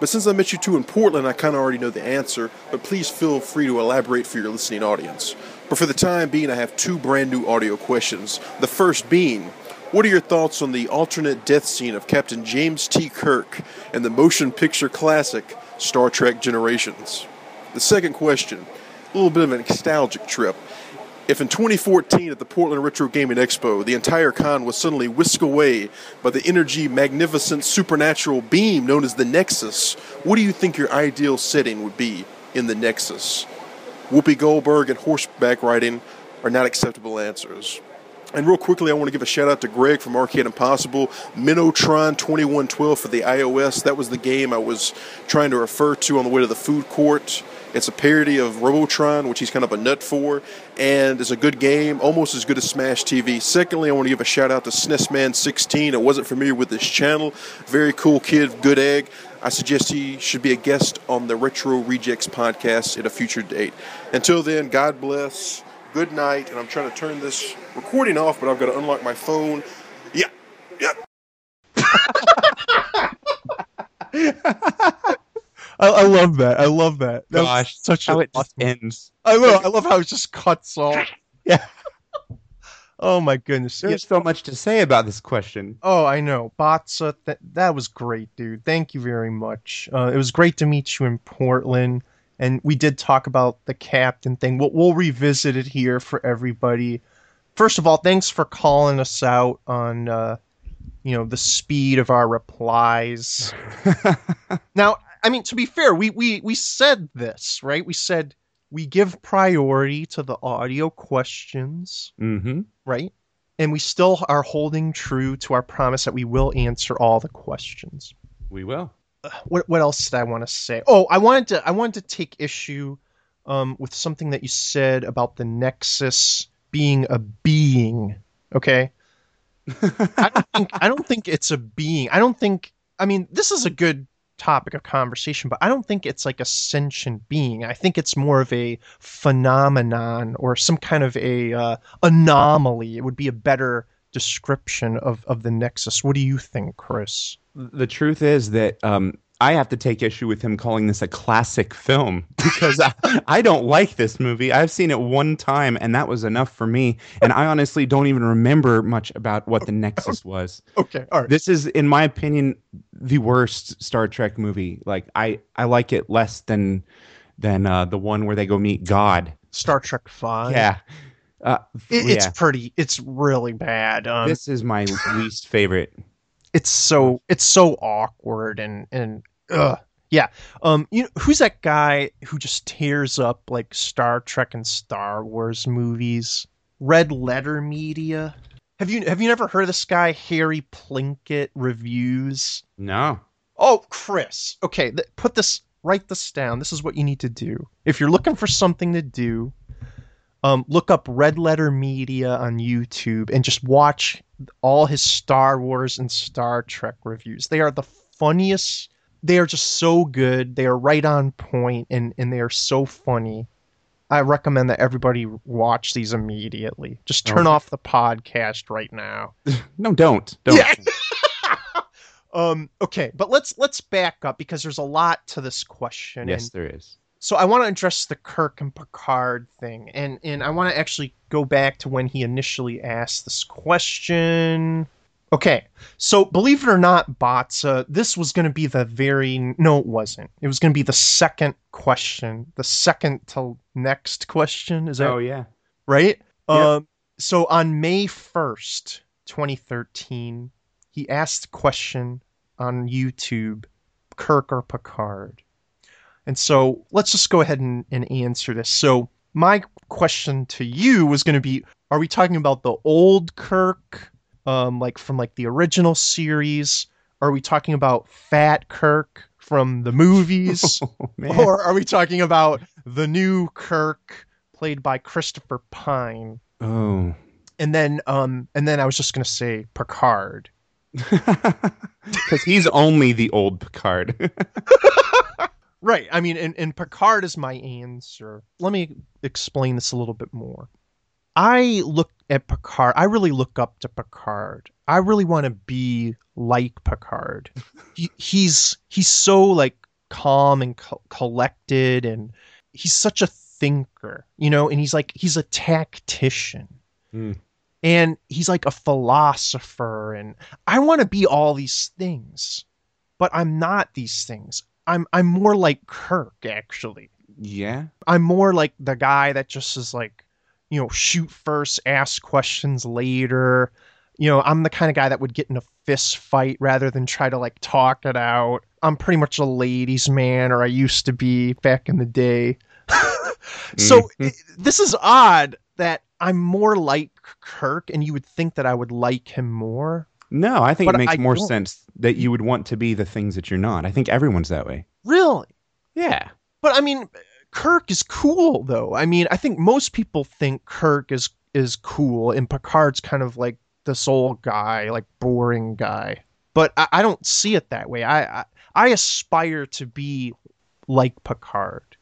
But since I met you two in Portland, I kind of already know the answer, but please feel free to elaborate for your listening audience. But for the time being, I have two brand new audio questions. The first being, what are your thoughts on the alternate death scene of Captain James T. Kirk and the motion picture classic Star Trek Generations? The second question, a little bit of a nostalgic trip. If in 2014 at the Portland Retro Gaming Expo, the entire con was suddenly whisked away by the energy magnificent supernatural beam known as the Nexus, what do you think your ideal setting would be in the Nexus? Whoopi Goldberg and horseback riding are not acceptable answers. And real quickly, I want to give a shout-out to Greg from Arcade Impossible, Minotron 2112 for the iOS. That was the game I was trying to refer to on the way to the food court. It's a parody of Robotron, which he's kind of a nut for, and it's a good game, almost as good as Smash TV. Secondly, I want to give a shout-out to SNESman16. I wasn't familiar with this channel. Very cool kid, good egg. I suggest he should be a guest on the Retro Rejects podcast at a future date. Until then, God bless. Good night, and I'm trying to turn this recording off, but I've got to unlock my phone. Yeah, yeah. I love that. I love that. Gosh, such how it awesome. Just ends. I know. I love how it just cuts off. Yeah. Oh my goodness. There's so much to say about this question. Oh, I know, Botsa. That was great, dude. Thank you very much. It was great to meet you in Portland. And we did talk about the captain thing. We'll revisit it here for everybody. First of all, thanks for calling us out on, the speed of our replies. Now, I mean, to be fair, we said this, right? We said we give priority to the audio questions, right? And we still are holding true to our promise that we will answer all the questions. We will. What else did I want to say? Oh, I wanted to take issue with something that you said about the Nexus being a being. Okay, I don't think it's a being. This is a good topic of conversation, but I don't think it's like a sentient being. I think it's more of a phenomenon or some kind of a anomaly. It would be a better description of the Nexus. What do you think, Chris? The truth is that I have to take issue with him calling this a classic film because I don't like this movie. I've seen it one time, and that was enough for me. And I honestly don't even remember much about what the Nexus was. Okay, all right. This is, in my opinion, the worst Star Trek movie. Like, I like it less than the one where they go meet God. Star Trek 5. Yeah. It's really bad. This is my least favorite. It's so awkward and yeah. Who's that guy who just tears up like Star Trek and Star Wars movies? Red Letter Media. Have you never heard of this guy, Harry Plinkett Reviews? No. Oh, Chris. Okay, write this down. This is what you need to do if you're looking for something to do. Look up Red Letter Media on YouTube and just watch all his Star Wars and Star Trek reviews. They are the funniest. They are just so good. They are right on point, and they are so funny. I recommend that everybody watch these immediately. Just turn off the podcast right now. No, don't. Yeah. Okay, but let's back up because there's a lot to this question. Yes, there is. So I want to address the Kirk and Picard thing, and I want to actually go back to when he initially asked this question. Okay, so believe it or not, Botsa, this was going to be no, it wasn't. It was going to be the second question, the second to next question. Is that? Oh yeah, right. Yeah. So on May 1st, 2013, he asked the question on YouTube: Kirk or Picard? And so let's just go ahead and answer this. So my question to you was going to be, are we talking about the old Kirk like from like the original series? Are we talking about Fat Kirk from the movies? Oh, or are we talking about the new Kirk played by Christopher Pine? Oh. And then I was just going to say Picard. Because he's only the old Picard. Right. I mean, and Picard is my answer. Let me explain this a little bit more. I look at Picard. I really look up to Picard. I really want to be like Picard. He's so like calm and collected, and he's such a thinker, you know, and he's a tactician. Mm. And he's like a philosopher, and I want to be all these things, but I'm not these things. I'm more like Kirk, actually. Yeah. I'm more like the guy that just is like, you know, shoot first, ask questions later. You know, I'm the kind of guy that would get in a fist fight rather than try to like talk it out. I'm pretty much a ladies' man, or I used to be back in the day. So this is odd that I'm more like Kirk, and you would think that I would like him more. No, I think it makes more sense that you would want to be the things that you're not. I think everyone's that way. Really? Yeah. But I mean, Kirk is cool, though. I mean, I think most people think Kirk is cool, and Picard's kind of like this old guy, like boring guy. But I don't see it that way. I aspire to be like Picard,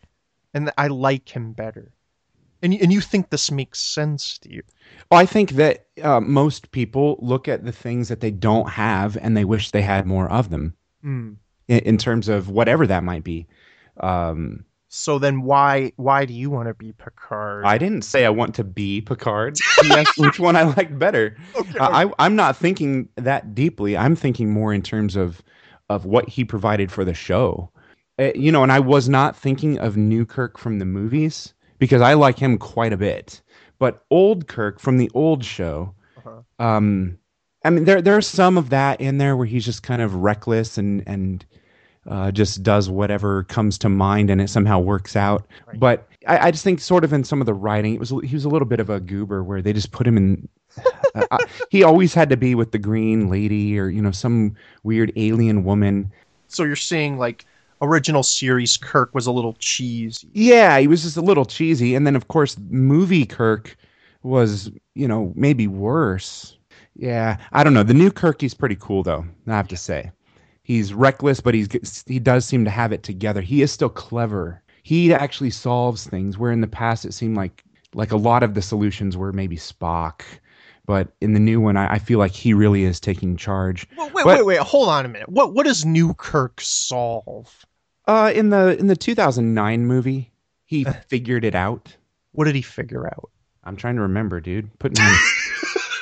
and I like him better. And you think this makes sense to you? Well, I think that most people look at the things that they don't have and they wish they had more of them. Mm. In terms of whatever that might be. So then why do you want to be Picard? I didn't say I want to be Picard. He asked which one I like better. Okay. I'm not thinking that deeply. I'm thinking more in terms of what he provided for the show. You know, and I was not thinking of New Kirk from the movies, because I like him quite a bit. But old Kirk from the old show, I mean, there's some of that in there where he's just kind of reckless and just does whatever comes to mind, and it somehow works out. Right. But I just think sort of in some of the writing, he was a little bit of a goober where they just put him in... he always had to be with the green lady or, you know, some weird alien woman. So you're saying like... original series Kirk was a little cheesy. Yeah, he was just a little cheesy. And then, of course, movie Kirk was, you know, maybe worse. Yeah, I don't know. The new Kirk, he's pretty cool, though, I have to say. He's reckless, but he does seem to have it together. He is still clever. He actually solves things, where in the past it seemed like a lot of the solutions were maybe Spock. But in the new one, I feel like he really is taking charge. Well, wait, hold on a minute. What does New Kirk solve? In the 2009 movie, he figured it out. What did he figure out? I'm trying to remember, dude. Putting him.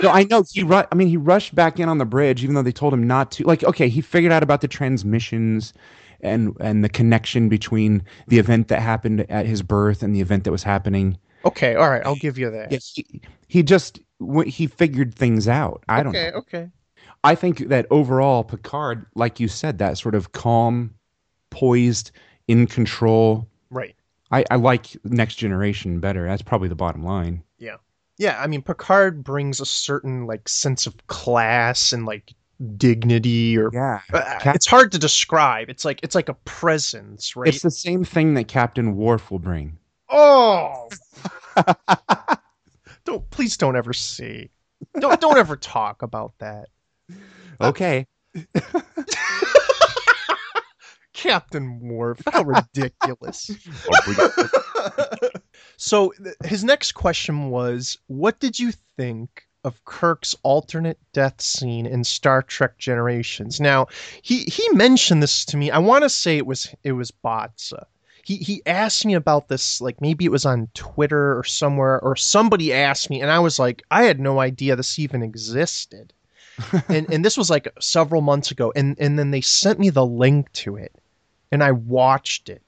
No, I know he rushed back in on the bridge, even though they told him not to. Like, okay, he figured out about the transmissions and the connection between the event that happened at his birth and the event that was happening. Okay, all right, I'll give you that. Yes, he figured things out. I don't know. Okay. I think that overall, Picard, like you said, that sort of calm, poised, in control. Right. I like Next Generation better. That's probably the bottom line. Yeah. Yeah, I mean, Picard brings a certain like sense of class and like dignity, or it's hard to describe. It's like a presence, right? It's the same thing that Captain Worf will bring. Oh. Please don't ever see. Don't ever talk about that. Okay. Captain Worf, how ridiculous. So his next question was, what did you think of Kirk's alternate death scene in Star Trek Generations? Now, he mentioned this to me. I want to say it was Botsa. He asked me about this, like maybe it was on Twitter or somewhere, or somebody asked me, and I was like, I had no idea this even existed. and this was like several months ago. And then they sent me the link to it, and I watched it.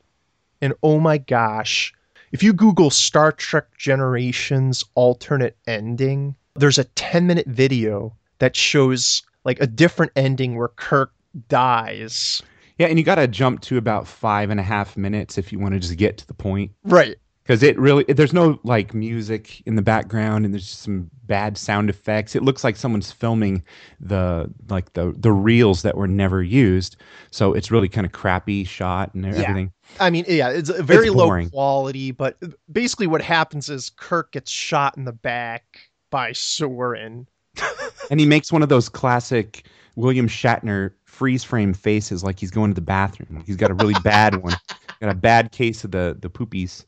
And oh my gosh, if you Google Star Trek Generations alternate ending, there's a 10-minute video that shows like a different ending where Kirk dies. Yeah, and you got to jump to about 5.5 minutes if you want to just get to the point. Right. Because it really, there's no like music in the background, and there's just some bad sound effects. It looks like someone's filming the reels that were never used. So it's really kind of crappy shot and everything. I mean, yeah, it's very low quality. But basically, what happens is Kirk gets shot in the back by Soren, and he makes one of those classic William Shatner freeze frame faces, like he's going to the bathroom. He's got a really bad one. Got a bad case of the poopies.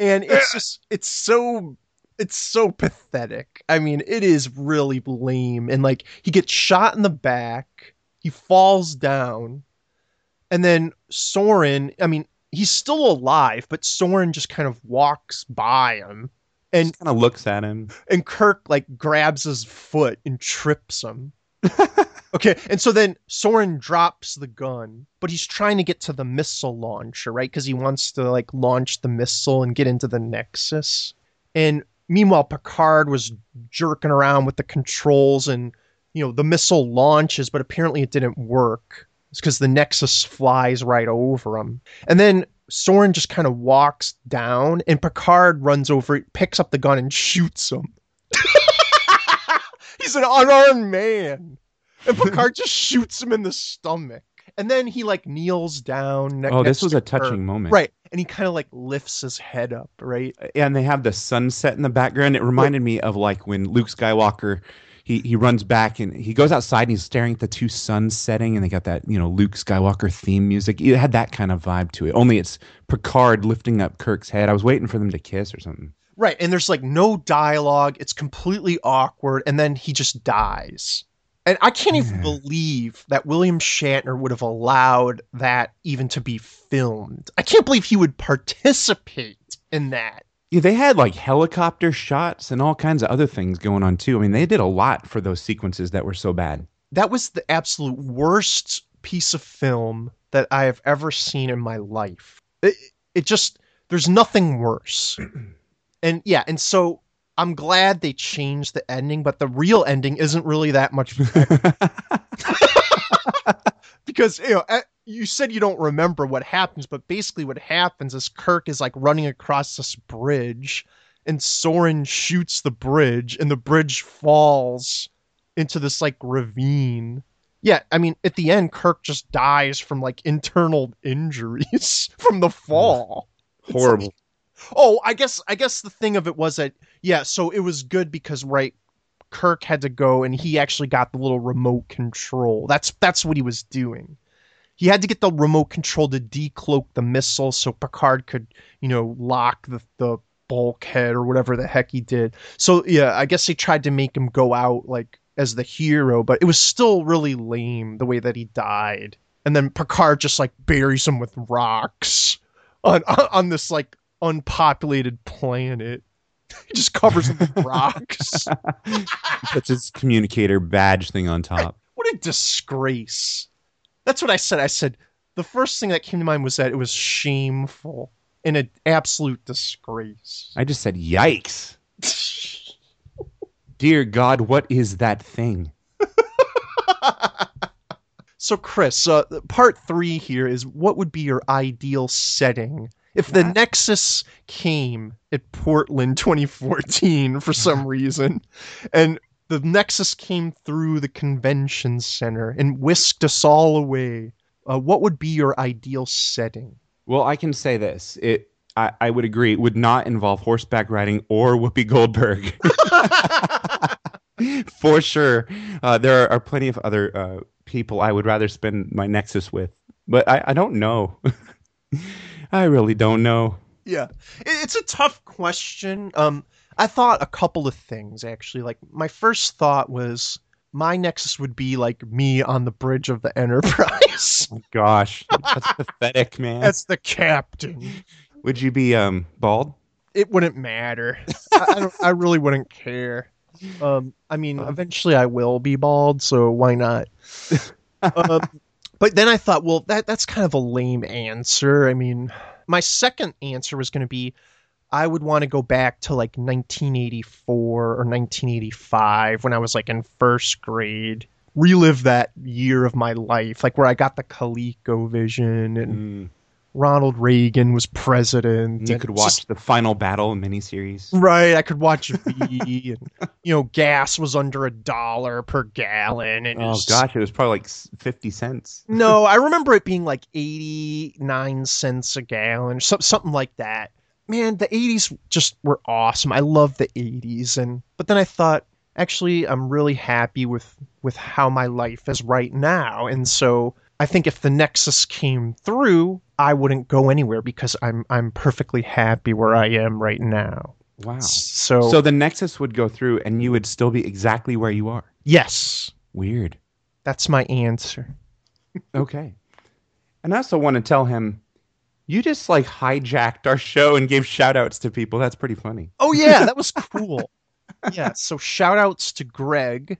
And it's just, it's so pathetic. I mean, it is really lame. And like, he gets shot in the back, he falls down, and then Soren, I mean, he's still alive, but Soren just kind of walks by him and kind of looks at him. And Kirk like grabs his foot and trips him. Okay, and so then Soren drops the gun, but he's trying to get to the missile launcher, right? Because he wants to, like, launch the missile and get into the Nexus. And meanwhile, Picard was jerking around with the controls and, you know, the missile launches, but apparently it didn't work. It's because the Nexus flies right over him. And then Soren just kind of walks down, and Picard runs over, picks up the gun, and shoots him. He's an unarmed man. And Picard just shoots him in the stomach. And then he like kneels down. Oh, this was a touching moment. Right. And he kind of like lifts his head up. Right. And they have the sunset in the background. It reminded me of like when Luke Skywalker, he runs back and he goes outside and he's staring at the two suns setting. And they got that, you know, Luke Skywalker theme music. It had that kind of vibe to it. Only it's Picard lifting up Kirk's head. I was waiting for them to kiss or something. Right. And there's like no dialogue. It's completely awkward. And then he just dies. And I can't even believe that William Shatner would have allowed that even to be filmed. I can't believe he would participate in that. Yeah, they had like helicopter shots and all kinds of other things going on too. I mean, they did a lot for those sequences that were so bad. That was the absolute worst piece of film that I have ever seen in my life. It just, there's nothing worse. And yeah, and so I'm glad they changed the ending, but the real ending isn't really that much better. Because, you know, you said you don't remember what happens, but basically what happens is Kirk is like running across this bridge and Soren shoots the bridge and the bridge falls into this like ravine. Yeah, I mean, at the end, Kirk just dies from like internal injuries from the fall. Horrible. Oh, I guess the thing of it was that, yeah, so it was good because, right, Kirk had to go and he actually got the little remote control. That's what he was doing. He had to get the remote control to decloak the missile so Picard could, you know, lock the bulkhead or whatever the heck he did. So, yeah, I guess they tried to make him go out, like, as the hero, but it was still really lame the way that he died. And then Picard just, like, buries him with rocks on this, like, unpopulated planet. He just covers them with rocks. Puts his communicator badge thing on top. Right. What a disgrace. That's what I said. I said the first thing that came to mind was that it was shameful and an absolute disgrace. I just said, yikes. Dear God, what is that thing? So, Chris, part 3 here is, what would be your ideal setting if the Nexus came at Portland 2014 for some reason, and the Nexus came through the convention center and whisked us all away, what would be your ideal setting? Well, I can say this. I would agree. It would not involve horseback riding or Whoopi Goldberg. For sure. There are plenty of other people I would rather spend my Nexus with. But I don't know. I really don't know. Yeah, it's a tough question. I thought a couple of things, actually. Like, my first thought was my Nexus would be like me on the bridge of the Enterprise. Oh, gosh, that's pathetic, man. That's the captain. Would you be bald? It wouldn't matter. I really wouldn't care. I mean, eventually I will be bald, so why not? But then I thought, well, that's kind of a lame answer. I mean, my second answer was going to be, I would want to go back to like 1984 or 1985 when I was like in first grade, relive that year of my life, like where I got the ColecoVision and Ronald Reagan was president. And you could watch the Final Battle miniseries. Right, I could watch V. And, you know, gas was under $1 per gallon. And it was probably like 50 cents. No, I remember it being like 89 cents a gallon, something like that. Man, the 80s just were awesome. I love the 80s. But then I thought, actually, I'm really happy with how my life is right now. And so I think if the Nexus came through, I wouldn't go anywhere because I'm perfectly happy where I am right now. Wow. So the Nexus would go through and you would still be exactly where you are. Yes. Weird. That's my answer. Okay. And I also want to tell him, you just like hijacked our show and gave shout outs to people. That's pretty funny. Oh, yeah. That was cool. Yeah. So shout outs to Greg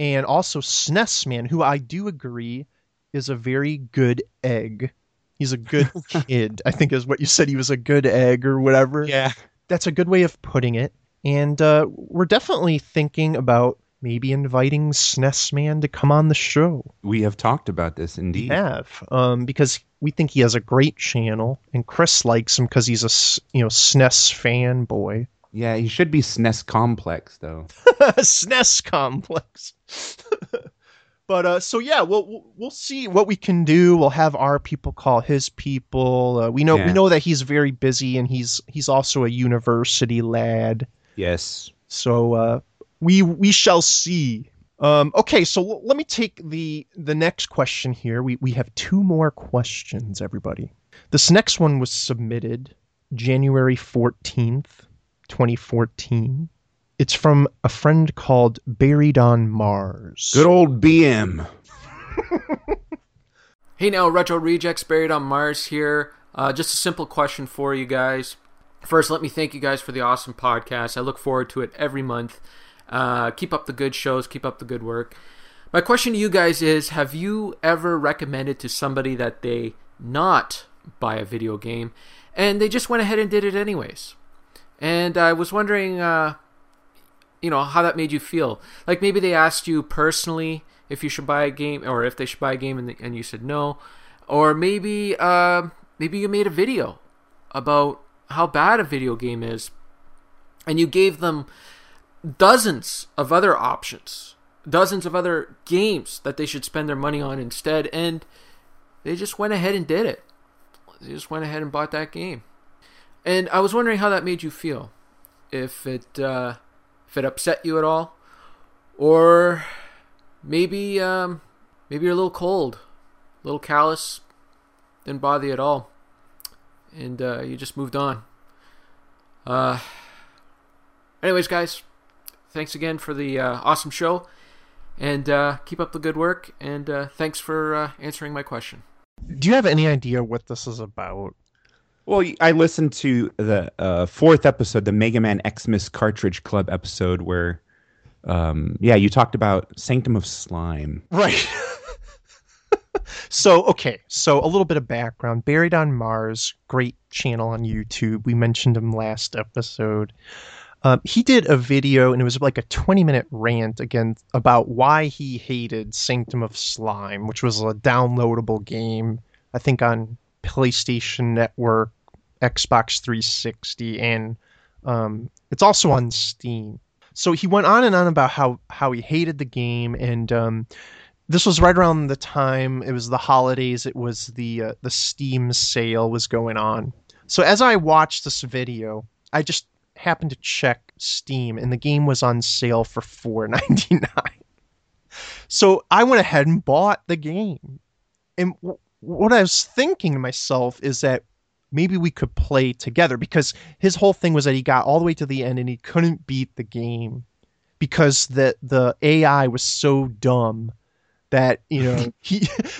and also SNESman, who I do agree is a very good egg. He's a good kid, I think is what you said. He was a good egg or whatever. Yeah. That's a good way of putting it. And we're definitely thinking about maybe inviting SNESman to come on the show. We have talked about this, indeed. We have, because we think he has a great channel, and Chris likes him because he's a SNES fanboy. Yeah, he should be SNES Complex, though. SNES Complex. But, so yeah, we'll see what we can do. We'll have our people call his people. We know that he's very busy, and he's also a university lad. Yes. So, we shall see. Okay, so let me take the next question here. We have two more questions, everybody. This next one was submitted January 14th, 2014. It's from a friend called Buried on Mars. Good old BM. Hey now, Retro Rejects, Buried on Mars here. Just a simple question for you guys. First, let me thank you guys for the awesome podcast. I look forward to it every month. Keep up the good shows, keep up the good work. My question to you guys is, have you ever recommended to somebody that they not buy a video game, and they just went ahead and did it anyways? And I was wondering, how that made you feel. Like, maybe they asked you personally if you should buy a game, or if they should buy a game, and you said no. Or maybe you made a video about how bad a video game is, and you gave them dozens of other options, dozens of other games that they should spend their money on instead, and they just went ahead and did it. They just went ahead and bought that game. And I was wondering how that made you feel, if it upset you at all, or maybe you're a little cold, a little callous, didn't bother you at all, and you just moved on. Anyways, guys, thanks again for the awesome show, and keep up the good work, and thanks for answering my question. Do you have any idea what this is about? Well, I listened to the fourth episode, the Mega Man Xmas Cartridge Club episode, where, you talked about Sanctum of Slime. Right. So a little bit of background. Buried on Mars, great channel on YouTube. We mentioned him last episode. He did a video, and it was like a 20-minute rant again about why he hated Sanctum of Slime, which was a downloadable game, I think, on PlayStation Network, Xbox 360, and it's also on Steam. So he went on and on about how he hated the game, and this was right around the time, it was the holidays, it was the Steam sale was going on. So as I watched this video, I just happened to check Steam, and the game was on sale for $4.99. So I went ahead and bought the game. And what I was thinking to myself is that maybe we could play together, because his whole thing was that he got all the way to the end and he couldn't beat the game because the AI was so dumb that,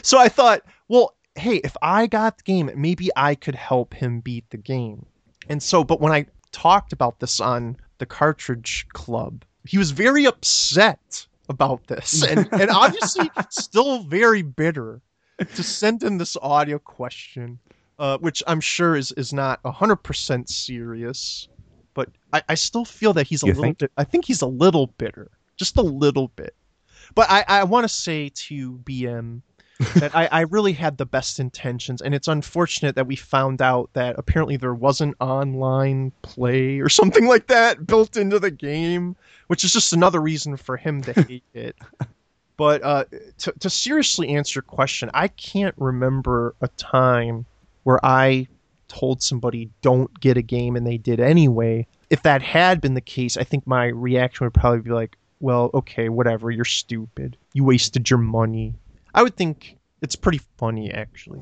so I thought, well, hey, if I got the game, maybe I could help him beat the game. And so, but when I talked about this on the Cartridge Club, he was very upset about this, and obviously still very bitter, to send in this audio question, which I'm sure is not 100% serious, but I still feel that I think he's a little bitter, just a little bit. But I want to say to BM that I really had the best intentions, and it's unfortunate that we found out that apparently there wasn't online play or something like that built into the game, which is just another reason for him to hate it. But to seriously answer your question, I can't remember a time where I told somebody don't get a game and they did anyway. If that had been the case, I think my reaction would probably be like, well, okay, whatever, you're stupid. You wasted your money. I would think it's pretty funny, actually.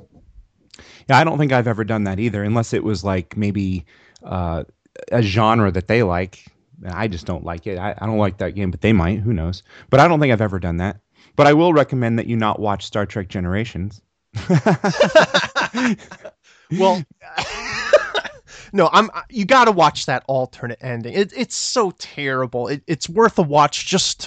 Yeah, I don't think I've ever done that either, unless it was like maybe a genre that they like. I just don't like it. I don't like that game, but they might. Who knows? But I don't think I've ever done that. But I will recommend that you not watch Star Trek Generations. Well, no, you got to watch that alternate ending. It's so terrible. It's worth a watch just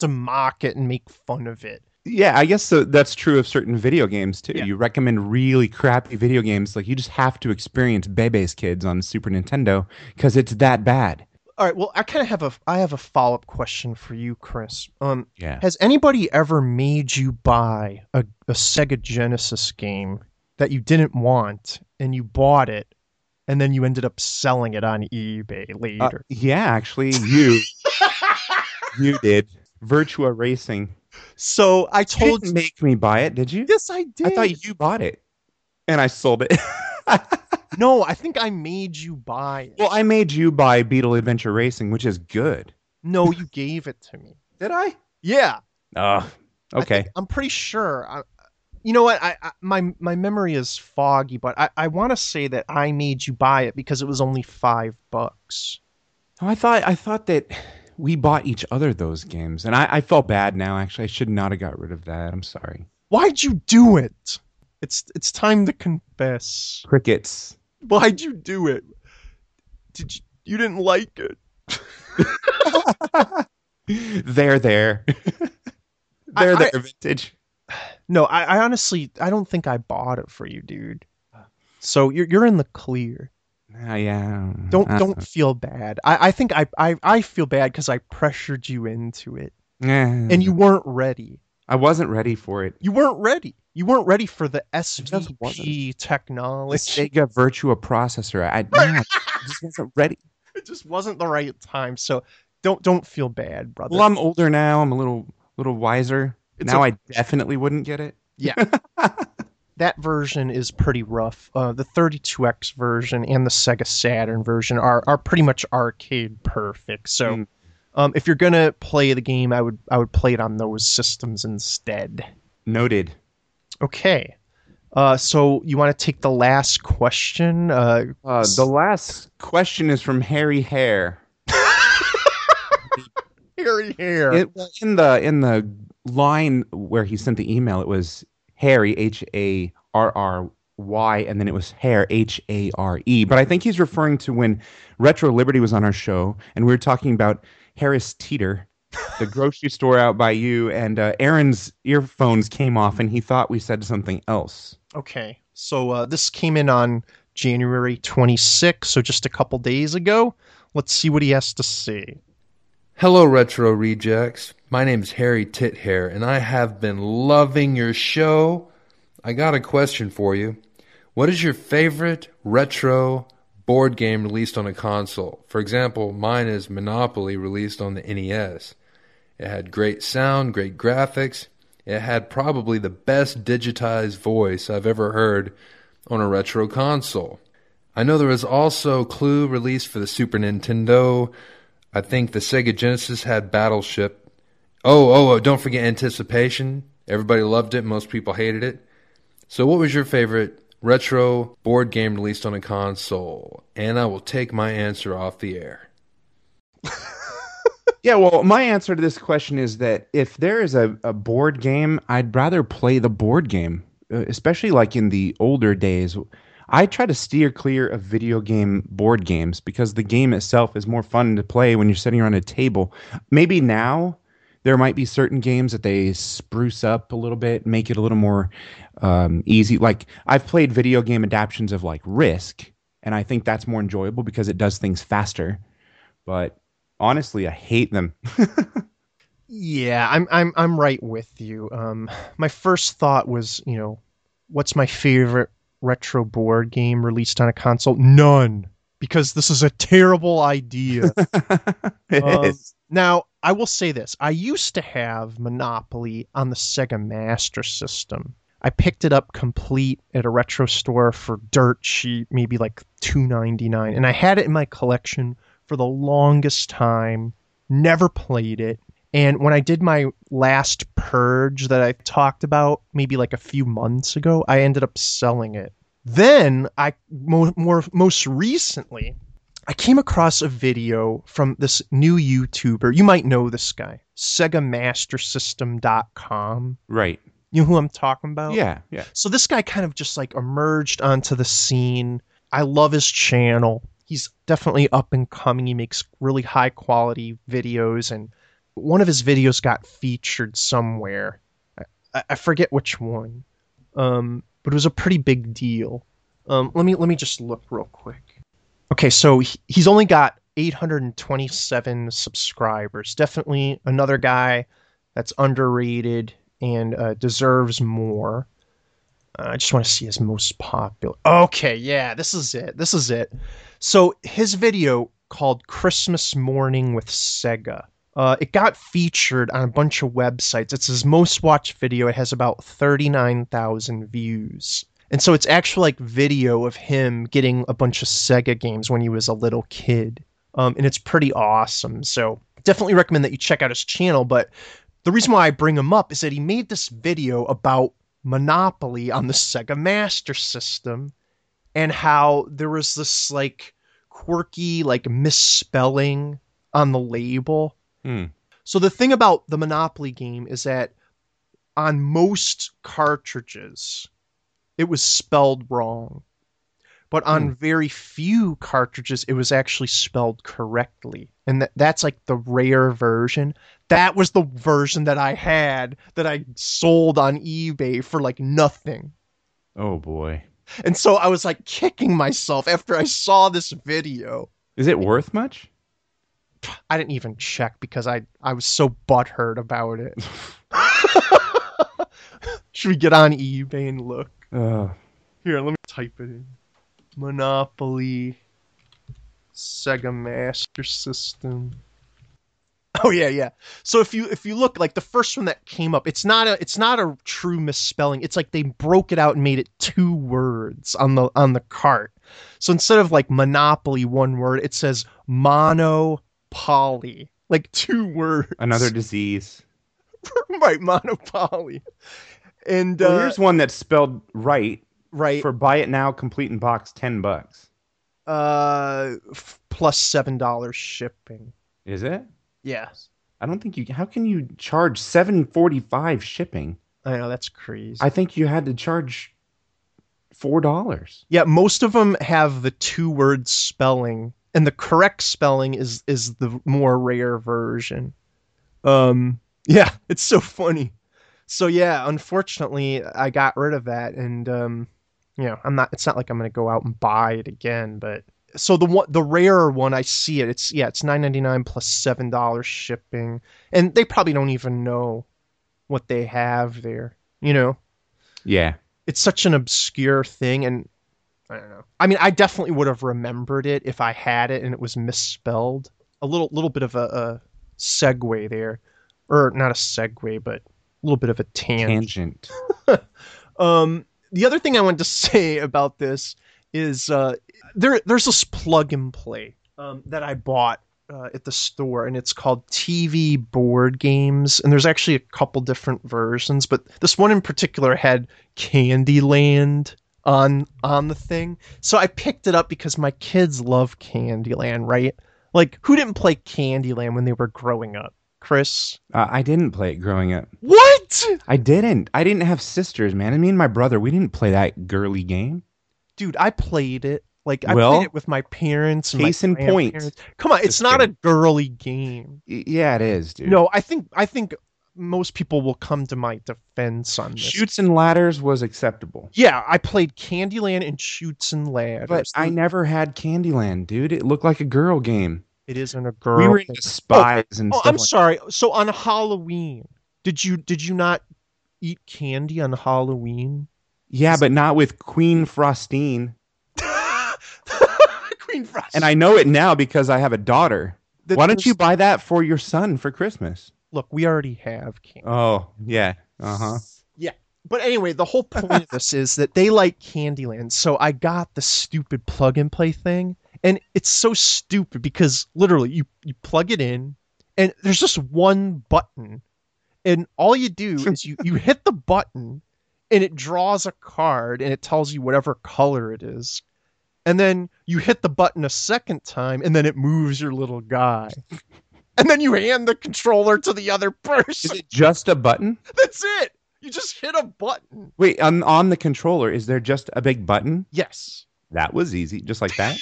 to mock it and make fun of it. Yeah, I guess so. That's true of certain video games, too. Yeah. You recommend really crappy video games. Like, you just have to experience Bebe's Kids on Super Nintendo because it's that bad. All right. Well, I have a follow-up question for you, Chris. Yeah. Has anybody ever made you buy a Sega Genesis game that you didn't want, and you bought it, and then you ended up selling it on eBay later? Yeah, actually, you did. Virtua Racing. So I told you. You didn't make me buy it, did you? Yes, I did. I thought you bought it, and I sold it. No, I think I made you buy it. Well, I made you buy Beetle Adventure Racing, which is good. No, you gave it to me. Did I? Yeah. Okay. I'm pretty sure. You know what? My memory is foggy, but I want to say that I made you buy it because it was only $5. Oh, I thought that we bought each other those games, and I felt bad now. Actually, I should not have got rid of that. I'm sorry. Why'd you do it? It's time to confess. Crickets. Why'd you do it? You didn't like it. There. There, Vintage. No, I honestly, I don't think I bought it for you, dude. So you're in the clear. Yeah. Don't feel bad. I think I feel bad because I pressured you into it. And you weren't ready. I wasn't ready for it. You weren't ready. You weren't ready for the SVP technology. The Sega Virtua processor. I just wasn't ready. It just wasn't the right time. So don't feel bad, brother. Well, I'm older now. I'm a little wiser. Now I definitely wouldn't get it. Yeah. That version is pretty rough. The 32X version and the Sega Saturn version are pretty much arcade perfect. So if you're going to play the game, I would play it on those systems instead. Noted. Okay. So you want to take the last question? The last question is from Harry Hare. Harry Hare. In the line where he sent the email, it was Harry, H-A-R-R-Y, and then it was Hare, H-A-R-E. But I think he's referring to when Retro Liberty was on our show, and we were talking about Harris Teeter, the grocery store out by you, and Aaron's earphones came off, and he thought we said something else. Okay, so this came in on January 26th, so just a couple days ago. Let's see what he has to say. Hello, Retro Rejects. My name's Harry Tithair, and I have been loving your show. I got a question for you. What is your favorite retro board game released on a console? For example, mine is Monopoly, released on the NES. It had great sound, great graphics. It had probably the best digitized voice I've ever heard on a retro console. I know there was also Clue released for the Super Nintendo. I think the Sega Genesis had Battleship. Oh, don't forget Anticipation. Everybody loved it. Most people hated it. So what was your favorite retro board game released on a console? And I will take my answer off the air. Yeah, well, my answer to this question is that if there is a board game, I'd rather play the board game, especially like in the older days. I try to steer clear of video game board games because the game itself is more fun to play when you're sitting around a table. Maybe now there might be certain games that they spruce up a little bit, make it a little more easy. Like, I've played video game adaptions of, like, Risk, and I think that's more enjoyable because it does things faster. But honestly, I hate them. Yeah, I'm right with you. My first thought was, you know, what's my favorite retro board game released on a console? None, because this is a terrible idea. It is. Now, I will say this. I used to have Monopoly on the Sega Master System. I picked it up complete at a retro store for dirt cheap, maybe like $2.99. And I had it in my collection for the longest time, never played it. And when I did my last purge that I talked about maybe like a few months ago, I ended up selling it. Then I most recently, I came across a video from this new YouTuber. You might know this guy, SegaMasterSystem.com. Right. You know who I'm talking about? Yeah. So this guy kind of just like emerged onto the scene. I love his channel. He's definitely up and coming. He makes really high quality videos, and one of his videos got featured somewhere. I forget which one, but it was a pretty big deal. Let me just look real quick. Okay, so he's only got 827 subscribers. Definitely another guy that's underrated and deserves more. I just want to see his most popular. Okay, yeah, this is it. So his video called Christmas Morning with Sega. It got featured on a bunch of websites. It's his most watched video. It has about 39,000 views. And so it's actually like video of him getting a bunch of Sega games when he was a little kid. And it's pretty awesome. So definitely recommend that you check out his channel. But the reason why I bring him up is that he made this video about Monopoly on the Sega Master System and how there was this like quirky like misspelling on the label. So the thing about the Monopoly game is that on most cartridges, it was spelled wrong. But on very few cartridges, it was actually spelled correctly. And that's like the rare version. That was the version that I had that I sold on eBay for like nothing. Oh, boy. And so I was like kicking myself after I saw this video. Is it worth much? I didn't even check because I was so butthurt about it. Should we get on eBay and look? Here, let me type it in. Monopoly Sega Master System. Oh yeah. So if you look, like the first one that came up, it's not a true misspelling. It's like they broke it out and made it two words on the cart. So instead of like Monopoly one word, it says mono Poly, like two words. Another disease. Right, monopoly. And well, here's one that's spelled right for buy it now, complete in box, $10. Plus $7 shipping. Is it? Yes. I don't think how can you charge $7.45 shipping? I know, that's crazy. I think you had to charge $4. Yeah, most of them have the two-word spelling. And the correct spelling is the more rare version. Yeah, it's so funny. So yeah, unfortunately, I got rid of that, and you know, it's not like I'm gonna go out and buy it again. But so the rarer one, I see it. It's $9.99 plus $7 shipping, and they probably don't even know what they have there. You know? Yeah. It's such an obscure thing, and I don't know. I mean, I definitely would have remembered it if I had it and it was misspelled. A little bit of a segue there. Or not a segue, but a little bit of a tangent. The other thing I wanted to say about this is there's this plug and play that I bought at the store, and it's called TV Board Games. And there's actually a couple different versions, but this one in particular had Candyland on the thing. So I picked it up because my kids love Candyland, right? Like, who didn't play Candyland when they were growing up, Chris? I didn't play it growing up. What? I didn't have sisters, man. And me and my brother, we didn't play that girly game. Dude, I played it. Like, I played it with my parents. And case in point. Come on, it's not a girly game. Yeah, it is, dude. No, I think most people will come to my defense on this. Chutes and Ladders was acceptable. Yeah, I played Candyland and Chutes and Ladders. But I never had Candyland, dude. It looked like a girl game. It isn't a girl. We were into spies and stuff. Oh, I'm sorry. So on Halloween, did you not eat candy on Halloween? Yeah, but not with Queen Frostine. Queen Frostine. And I know it now because I have a daughter. Why don't you buy that for your son for Christmas? Look, we already have candy. Oh, yeah. Uh-huh. Yeah. But anyway, the whole point of this is that they like Candyland. So I got the stupid plug and play thing. And it's so stupid because literally you plug it in and there's just one button. And all you do is you hit the button and it draws a card and it tells you whatever color it is. And then you hit the button a second time and then it moves your little guy. And then you hand the controller to the other person. Is it just a button? That's it. You just hit a button. Wait, on the controller, is there just a big button? Yes. That was easy. Just like that.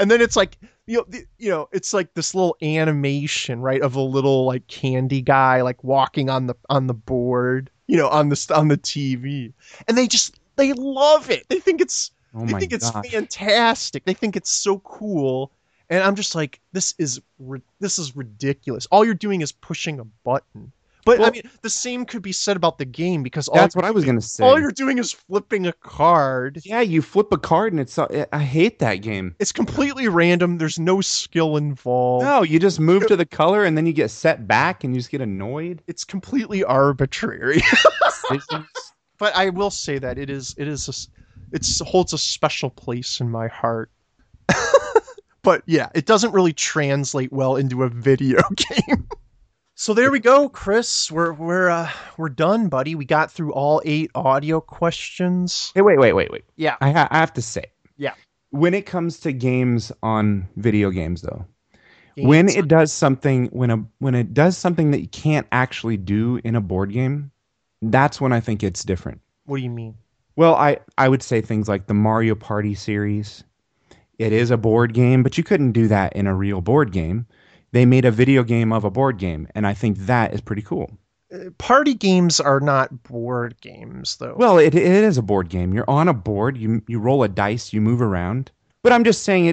And then it's like, it's like this little animation, right, of a little like candy guy like walking on the board, on the TV. And they love it. They think it's it's fantastic. They think it's so cool. And I'm just like, this is ridiculous. All you're doing is pushing a button. But well, I mean, the same could be said about the game because that's what I was going to say. All you're doing is flipping a card. Yeah, you flip a card, and it's. I hate that game. It's completely random. There's no skill involved. No, you just move to the color, and then you get set back, and you just get annoyed. It's completely arbitrary. But I will say that it holds a special place in my heart. But yeah, it doesn't really translate well into a video game. So there we go, Chris. We're done, buddy. We got through all 8 audio questions. Hey, wait. Yeah, I have to say. Yeah. When it comes to games on video games, though, when it does something that you can't actually do in a board game, that's when I think it's different. What do you mean? Well, I would say things like the Mario Party series. It is a board game, but you couldn't do that in a real board game. They made a video game of a board game, and I think that is pretty cool. Party games are not board games, though. Well, it is a board game. You're on a board. You roll a dice. You move around. But I'm just saying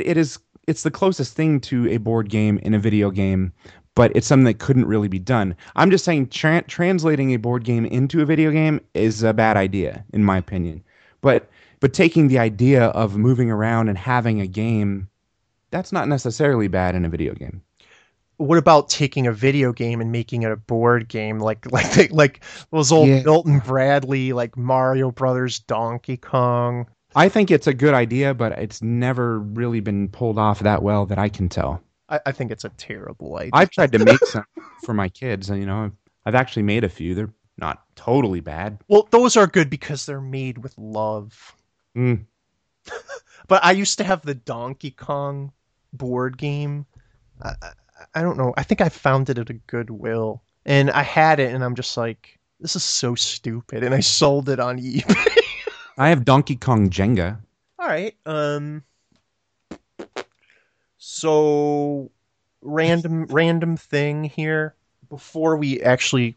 it's the closest thing to a board game in a video game, but it's something that couldn't really be done. I'm just saying translating a board game into a video game is a bad idea, in my opinion. But taking the idea of moving around and having a game, that's not necessarily bad in a video game. What about taking a video game and making it a board game, like those old Milton Bradley, like Mario Brothers, Donkey Kong? I think it's a good idea, but it's never really been pulled off that well that I can tell. I think it's a terrible idea. I've tried to make some for my kids, and I've actually made a few. They're not totally bad. Well, those are good because they're made with love. Mm. But I used to have the Donkey Kong board game. I don't know. I think I found it at a Goodwill, and I had it, and I'm just like, this is so stupid, and I sold it on eBay. I have Donkey Kong Jenga. All right. So random thing here. Before we actually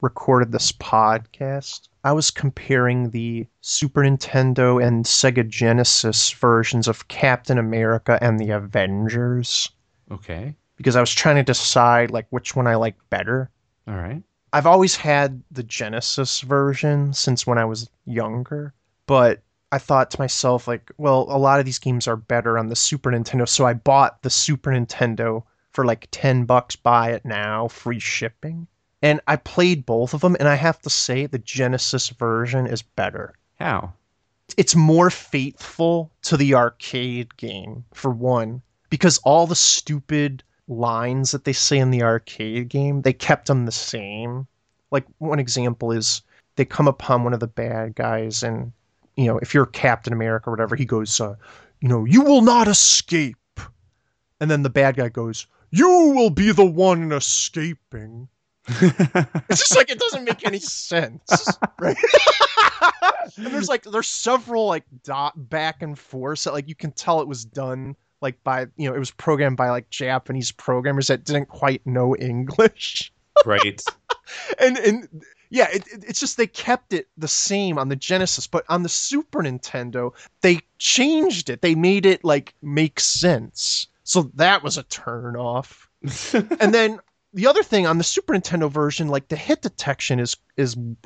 recorded this podcast, I was comparing the Super Nintendo and Sega Genesis versions of Captain America and the Avengers. Okay. Because I was trying to decide like which one I like better. All right. I've always had the Genesis version since when I was younger, but I thought to myself like, well, a lot of these games are better on the Super Nintendo, so I bought the Super Nintendo for like $10. Buy it now, free shipping. And I played both of them, and I have to say the Genesis version is better. How? It's more faithful to the arcade game, for one, because all the stupid lines that they say in the arcade game, they kept them the same. Like, one example is they come upon one of the bad guys, and if you're Captain America or whatever, he goes, you will not escape. And then the bad guy goes, you will be the one escaping. It's just like, it doesn't make any sense, right? And there's several like dot back and forth that like you can tell it was done like by, it was programmed by like Japanese programmers that didn't quite know English. Right. And yeah, it's just, they kept it the same on the Genesis, but on the Super Nintendo, they changed it. They made it like make sense. So that was a turn off. And then the other thing on the Super Nintendo version, like the hit detection is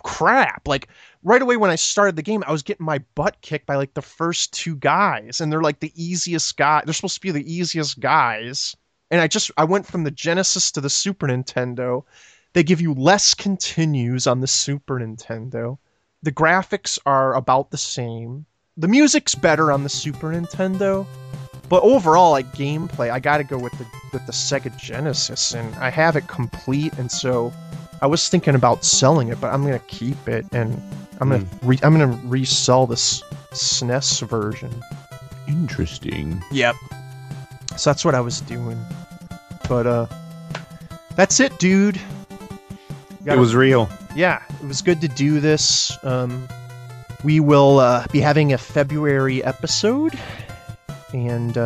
crap. Like right away when I started the game, I was getting my butt kicked by like the first two guys, and they're like the easiest guy. They're supposed to be the easiest guys. And I went from the Genesis to the Super Nintendo. They give you less continues on the Super Nintendo. The graphics are about the same. The music's better on the Super Nintendo. But overall, like gameplay, I gotta go with the Sega Genesis, and I have it complete, and so I was thinking about selling it, but I'm gonna keep it, and I'm gonna resell this SNES version. Interesting. Yep. So that's what I was doing. But that's it, dude. It was real. Yeah, it was good to do this. We will be having a February episode. And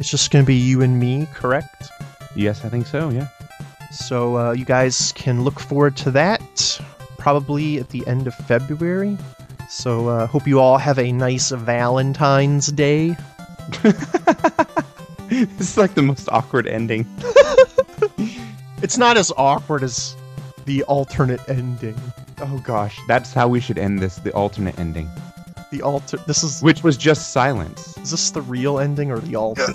it's just going to be you and me, correct? Yes, I think so, yeah. So you guys can look forward to that, probably at the end of February. So hope you all have a nice Valentine's Day. It's like the most awkward ending. It's not as awkward as the alternate ending. Oh, gosh. That's how we should end this, the alternate ending. Which was just silence. Is this the real ending or the alternate?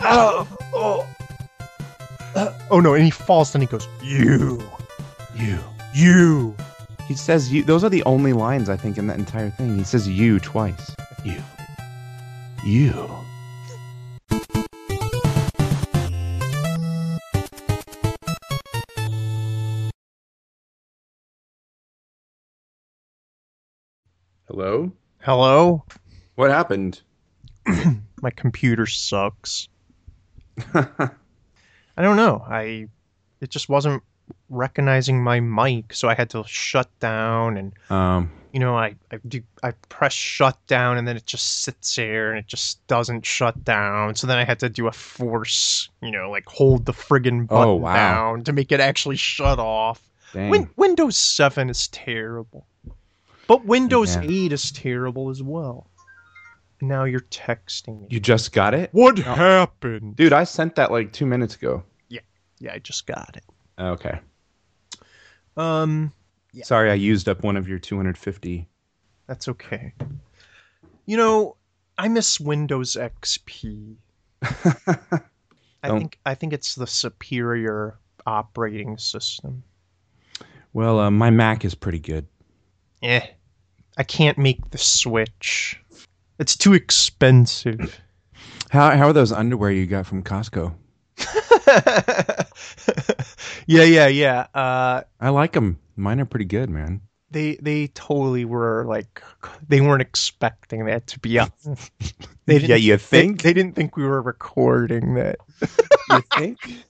Oh no! And he falls, and he goes, "You." He says, "You." Those are the only lines I think in that entire thing. He says, "You" twice. You. Hello. Hello? What happened? My computer sucks. I don't know. It just wasn't recognizing my mic, so I had to shut down, and I press shut down, and then it just sits there and it just doesn't shut down. So then I had to do a force, like hold the friggin' button down to make it actually shut off. Dang. Windows 7 is terrible. But Windows 8 is terrible as well. Now you're texting me. You just got it? What happened? Dude, I sent that like 2 minutes ago. Yeah, I just got it. Okay. Yeah. Sorry, I used up one of your 250. That's okay. I miss Windows XP. I think it's the superior operating system. Well, my Mac is pretty good. I can't make the switch. It's too expensive. How are those underwear you got from Costco? Yeah. I like them. Mine are pretty good, man. They totally were like, they weren't expecting that to be up. Yeah, you think? They didn't think we were recording that. You think?